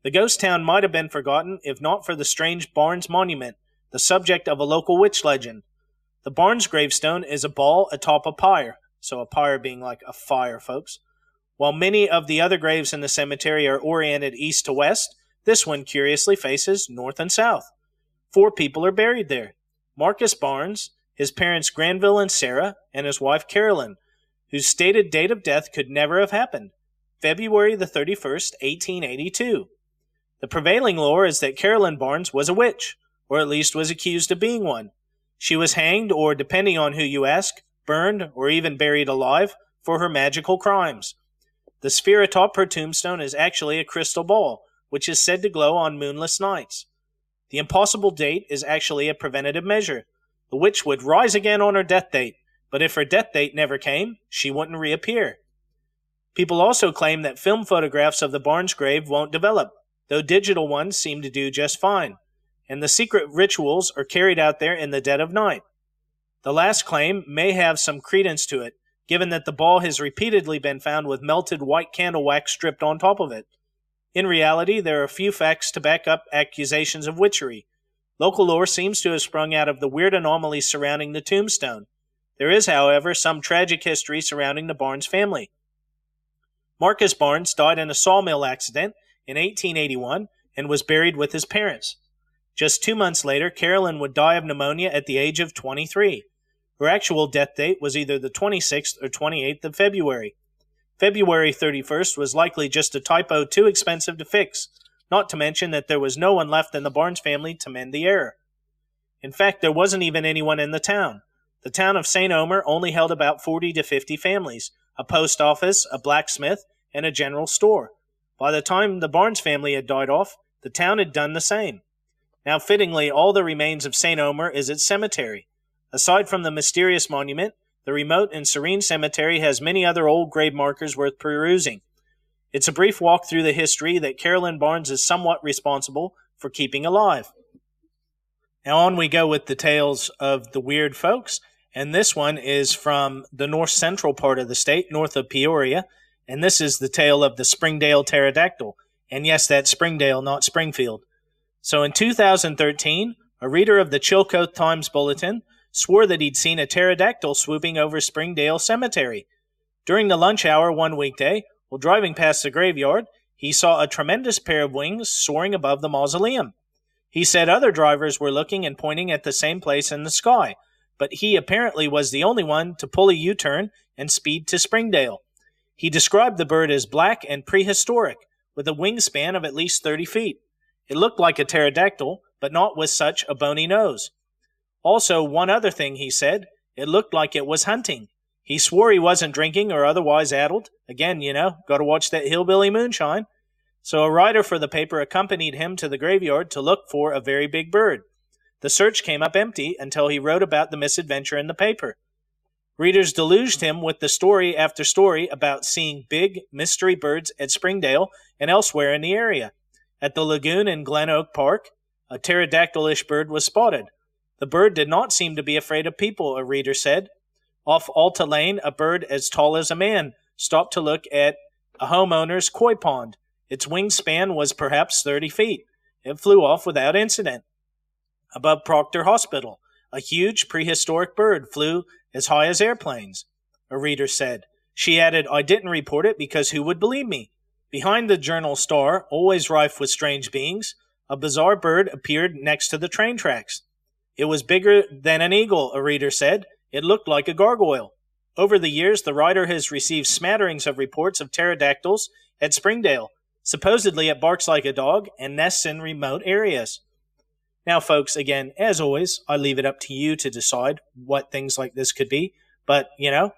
The ghost town might have been forgotten if not for the strange Barnes monument, the subject of a local witch legend. The Barnes gravestone is a ball atop a pyre, so a pyre being like a fire, folks. While many of the other graves in the cemetery are oriented east to west, this one curiously faces north and south. 4 people are buried there: Marcus Barnes, his parents Granville and Sarah, and his wife Carolyn, whose stated date of death could never have happened, February the 31st, 1882. The prevailing lore is that Carolyn Barnes was a witch, or at least was accused of being one. She was hanged, or depending on who you ask, burned, or even buried alive, for her magical crimes. The sphere atop her tombstone is actually a crystal ball, which is said to glow on moonless nights. The impossible date is actually a preventative measure. The witch would rise again on her death date, but if her death date never came, she wouldn't reappear. People also claim that film photographs of the Barnes grave won't develop, though digital ones seem to do just fine, and the secret rituals are carried out there in the dead of night. The last claim may have some credence to it, given that the ball has repeatedly been found with melted white candle wax stripped on top of it. In reality, there are few facts to back up accusations of witchery. Local lore seems to have sprung out of the weird anomalies surrounding the tombstone. There is, however, some tragic history surrounding the Barnes family. Marcus Barnes died in a sawmill accident in 1881, and was buried with his parents. Just 2 months later, Carolyn would die of pneumonia at the age of 23. Her actual death date was either the 26th or 28th of February. February 31st was likely just a typo too expensive to fix, not to mention that there was no one left in the Barnes family to mend the error. In fact, there wasn't even anyone in the town. The town of St. Omer only held about 40 to 50 families, a post office, a blacksmith, and a general store. By the time the Barnes family had died off, the town had done the same. Now, fittingly, all that remains of St. Omer is its cemetery. Aside from the mysterious monument, the remote and serene cemetery has many other old grave markers worth perusing. It's a brief walk through the history that Carolyn Barnes is somewhat responsible for keeping alive. Now on we go with the tales of the weird folks, and this one is from the north central part of the state, north of Peoria, and this is the tale of the Springdale pterodactyl. And yes, that's Springdale, not Springfield. So in 2013, a reader of the Chillicothe Times Bulletin swore that he'd seen a pterodactyl swooping over Springdale Cemetery. During the lunch hour one weekday, while driving past the graveyard, he saw a tremendous pair of wings soaring above the mausoleum. He said other drivers were looking and pointing at the same place in the sky, but he apparently was the only one to pull a U-turn and speed to Springdale. He described the bird as black and prehistoric, with a wingspan of at least 30 feet. It looked like a pterodactyl, but not with such a bony nose. Also, one other thing he said, it looked like it was hunting. He swore he wasn't drinking or otherwise addled. Again, you know, gotta watch that hillbilly moonshine. So a writer for the paper accompanied him to the graveyard to look for a very big bird. The search came up empty until he wrote about the misadventure in the paper. Readers deluged him with the story after story about seeing big mystery birds at Springdale and elsewhere in the area. At the lagoon in Glen Oak Park, a pterodactylish bird was spotted. The bird did not seem to be afraid of people, a reader said. Off Alta Lane, a bird as tall as a man stopped to look at a homeowner's koi pond. Its wingspan was perhaps 30 feet. It flew off without incident. Above Proctor Hospital, a huge prehistoric bird flew as high as airplanes, a reader said. She added, I didn't report it because who would believe me? Behind the Journal Star, always rife with strange beings, a bizarre bird appeared next to the train tracks. It was bigger than an eagle, a reader said. It looked like a gargoyle. Over the years, the writer has received smatterings of reports of pterodactyls at Springdale. Supposedly it barks like a dog and nests in remote areas. Now, folks, again, as always, I leave it up to you to decide what things like this could be. But, you know,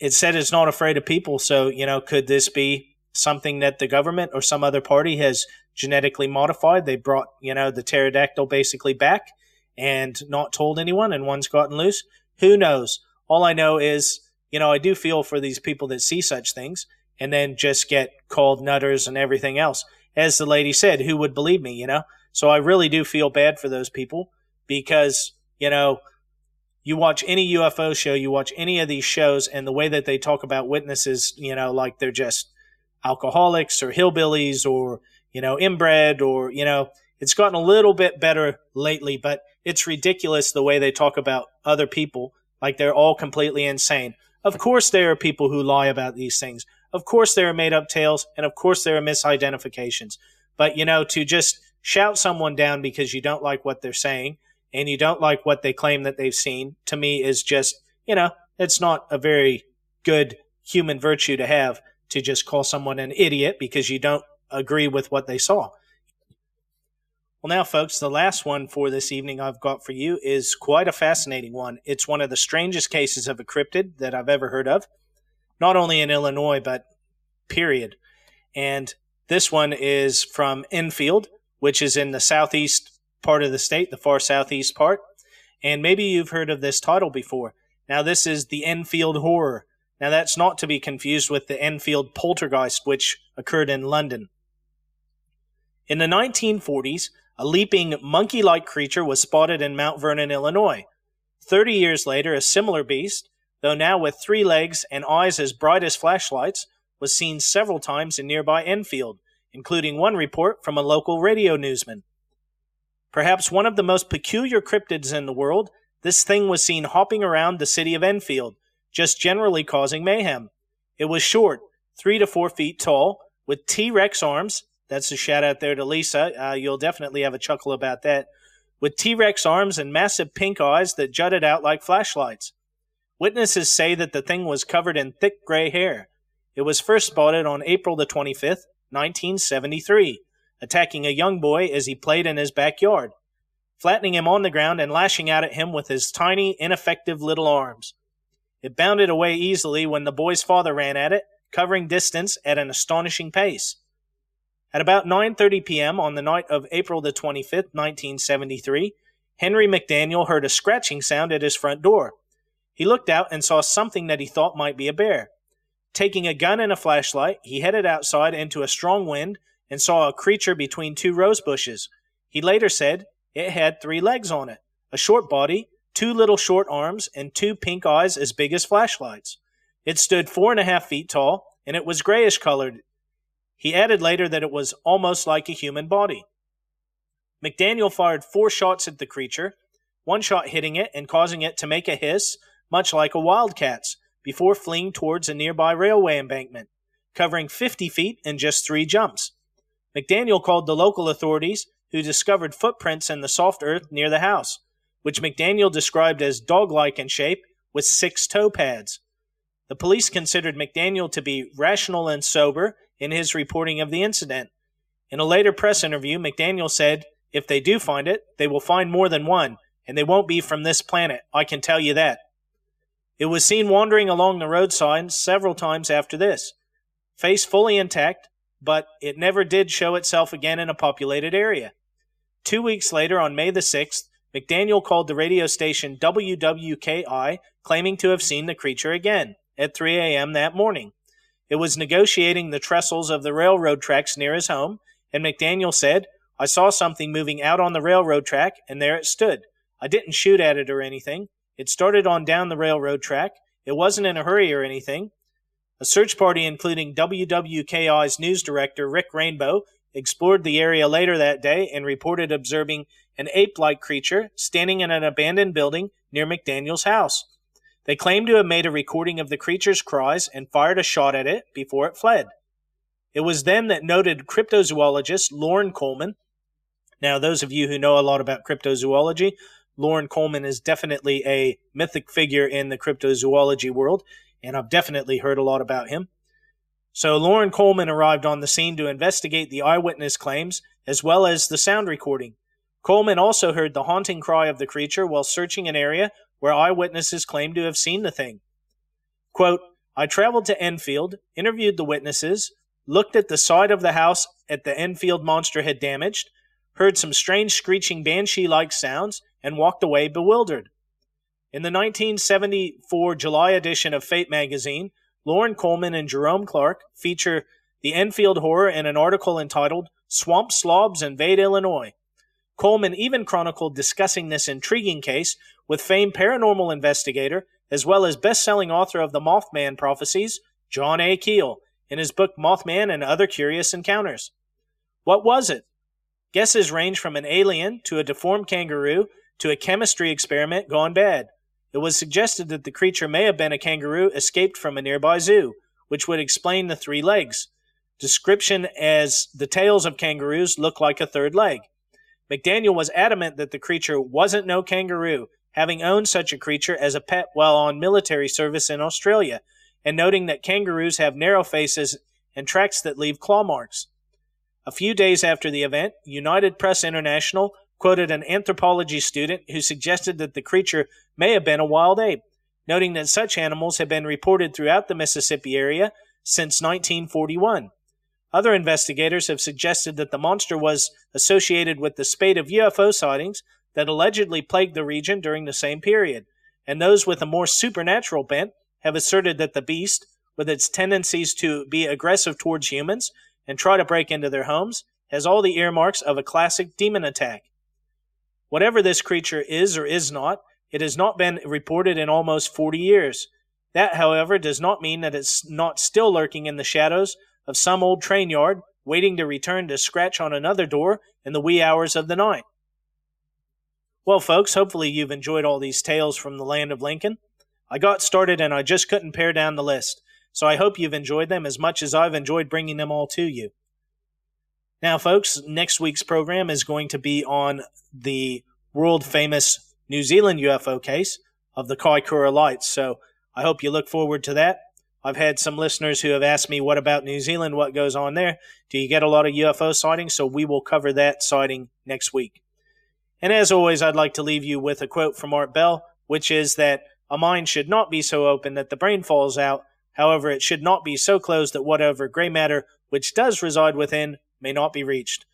it said it's not afraid of people. So, you know, could this be something that the government or some other party has genetically modified? They brought, you know, the pterodactyl basically back and not told anyone, and one's gotten loose. Who knows? All I know is, you know, I do feel for these people that see such things and then just get called nutters and everything else. As the lady said, who would believe me, you know? So I really do feel bad for those people because, you know, you watch any UFO show, you watch any of these shows, and the way that they talk about witnesses, you know, like they're just alcoholics or hillbillies or, you know, inbred or, you know, it's gotten a little bit better lately, but it's ridiculous the way they talk about other people like they're all completely insane. Of course there are people who lie about these things. Of course there are made-up tales, and of course there are misidentifications. But, you know, to just shout someone down because you don't like what they're saying and you don't like what they claim that they've seen, to me is just, you know, it's not a very good human virtue to have, to just call someone an idiot because you don't agree with what they saw. Well, now, folks, the last one for this evening I've got for you is quite a fascinating one. It's one of the strangest cases of a cryptid that I've ever heard of, not only in Illinois, but period. And this one is from Enfield, which is in the southeast part of the state, the far southeast part. And maybe you've heard of this title before. Now, this is the Enfield Horror. Now, that's not to be confused with the Enfield Poltergeist, which occurred in London. In the 1940s, a leaping monkey-like creature was spotted in Mount Vernon, Illinois. 30 years later, a similar beast, though now with 3 legs and eyes as bright as flashlights, was seen several times in nearby Enfield, including one report from a local radio newsman. Perhaps one of the most peculiar cryptids in the world, this thing was seen hopping around the city of Enfield, just generally causing mayhem. It was short, 3 to 4 feet tall, with T-Rex arms. That's a shout out there to Lisa. You'll definitely have a chuckle about that. With T-Rex arms and massive pink eyes that jutted out like flashlights. Witnesses say that the thing was covered in thick gray hair. It was first spotted on April the 25th, 1973, attacking a young boy as he played in his backyard, flattening him on the ground and lashing out at him with his tiny, ineffective little arms. It bounded away easily when the boy's father ran at it, covering distance at an astonishing pace. At about 9:30 p.m. on the night of April the 25th, 1973, Henry McDaniel heard a scratching sound at his front door. He looked out and saw something that he thought might be a bear. Taking a gun and a flashlight, he headed outside into a strong wind and saw a creature between 2 rose bushes. He later said it had 3 legs on it, a short body, 2 little short arms, and 2 pink eyes as big as flashlights. It stood 4.5 feet tall, and it was grayish-colored. He added later that it was almost like a human body. McDaniel fired 4 shots at the creature, one-shot hitting it and causing it to make a hiss, much like a wildcat's, before fleeing towards a nearby railway embankment, covering 50 feet in just 3 jumps. McDaniel called the local authorities, who discovered footprints in the soft earth near the house, which McDaniel described as dog-like in shape with 6 toe pads. The police considered McDaniel to be rational and sober in his reporting of the incident. In a later press interview, McDaniel said, "If they do find it, they will find more than one, and they won't be from this planet, I can tell you that." It was seen wandering along the roadside several times after this, face fully intact, but it never did show itself again in a populated area. 2 weeks later, on May the 6th, McDaniel called the radio station WWKI, claiming to have seen the creature again, at 3 a.m. that morning. It was negotiating the trestles of the railroad tracks near his home, and McDaniel said, "I saw something moving out on the railroad track, and there it stood. I didn't shoot at it or anything. It started on down the railroad track. It wasn't in a hurry or anything." A search party including WWKI's news director Rick Rainbow explored the area later that day and reported observing an ape-like creature standing in an abandoned building near McDaniel's house. They claimed to have made a recording of the creature's cries and fired a shot at it before it fled. It was then that noted cryptozoologist Lauren Coleman, now those of you who know a lot about cryptozoology, Lauren Coleman is definitely a mythic figure in the cryptozoology world, and I've definitely heard a lot about him. So Lauren Coleman arrived on the scene to investigate the eyewitness claims as well as the sound recording. Coleman also heard the haunting cry of the creature while searching an area where eyewitnesses claimed to have seen the thing. Quote, "I traveled to Enfield, interviewed the witnesses, looked at the side of the house at the Enfield monster had damaged, heard some strange screeching banshee-like sounds, and walked away bewildered." In the 1974 July edition of Fate magazine, Lauren Coleman and Jerome Clark feature the Enfield horror in an article entitled "Swamp Slobs Invade Illinois." Coleman even chronicled discussing this intriguing case with famed paranormal investigator as well as best-selling author of the Mothman prophecies, John A. Keel, in his book Mothman and Other Curious Encounters. What was it? Guesses range from an alien to a deformed kangaroo to a chemistry experiment gone bad. It was suggested that the creature may have been a kangaroo escaped from a nearby zoo, which would explain the 3 legs. Description as the tails of kangaroos look like a 3rd leg. McDaniel was adamant that the creature wasn't no kangaroo, having owned such a creature as a pet while on military service in Australia, and noting that kangaroos have narrow faces and tracks that leave claw marks. A few days after the event, United Press International quoted an anthropology student who suggested that the creature may have been a wild ape, noting that such animals had been reported throughout the Mississippi area since 1941. Other investigators have suggested that the monster was associated with the spate of UFO sightings that allegedly plagued the region during the same period, and those with a more supernatural bent have asserted that the beast, with its tendencies to be aggressive towards humans and try to break into their homes, has all the earmarks of a classic demon attack. Whatever this creature is or is not, it has not been reported in almost 40 years. That, however, does not mean that it's not still lurking in the shadows of some old train yard, waiting to return to scratch on another door in the wee hours of the night. Well, folks, hopefully you've enjoyed all these tales from the land of Lincoln. I got started and I just couldn't pare down the list, so I hope you've enjoyed them as much as I've enjoyed bringing them all to you. Now, folks, next week's program is going to be on the world-famous New Zealand UFO case of the Kaikoura Lights, so I hope you look forward to that. I've had some listeners who have asked me, what about New Zealand? What goes on there? Do you get a lot of UFO sightings? So we will cover that sighting next week. And as always, I'd like to leave you with a quote from Art Bell, which is that a mind should not be so open that the brain falls out. However, it should not be so closed that whatever gray matter which does reside within may not be reached.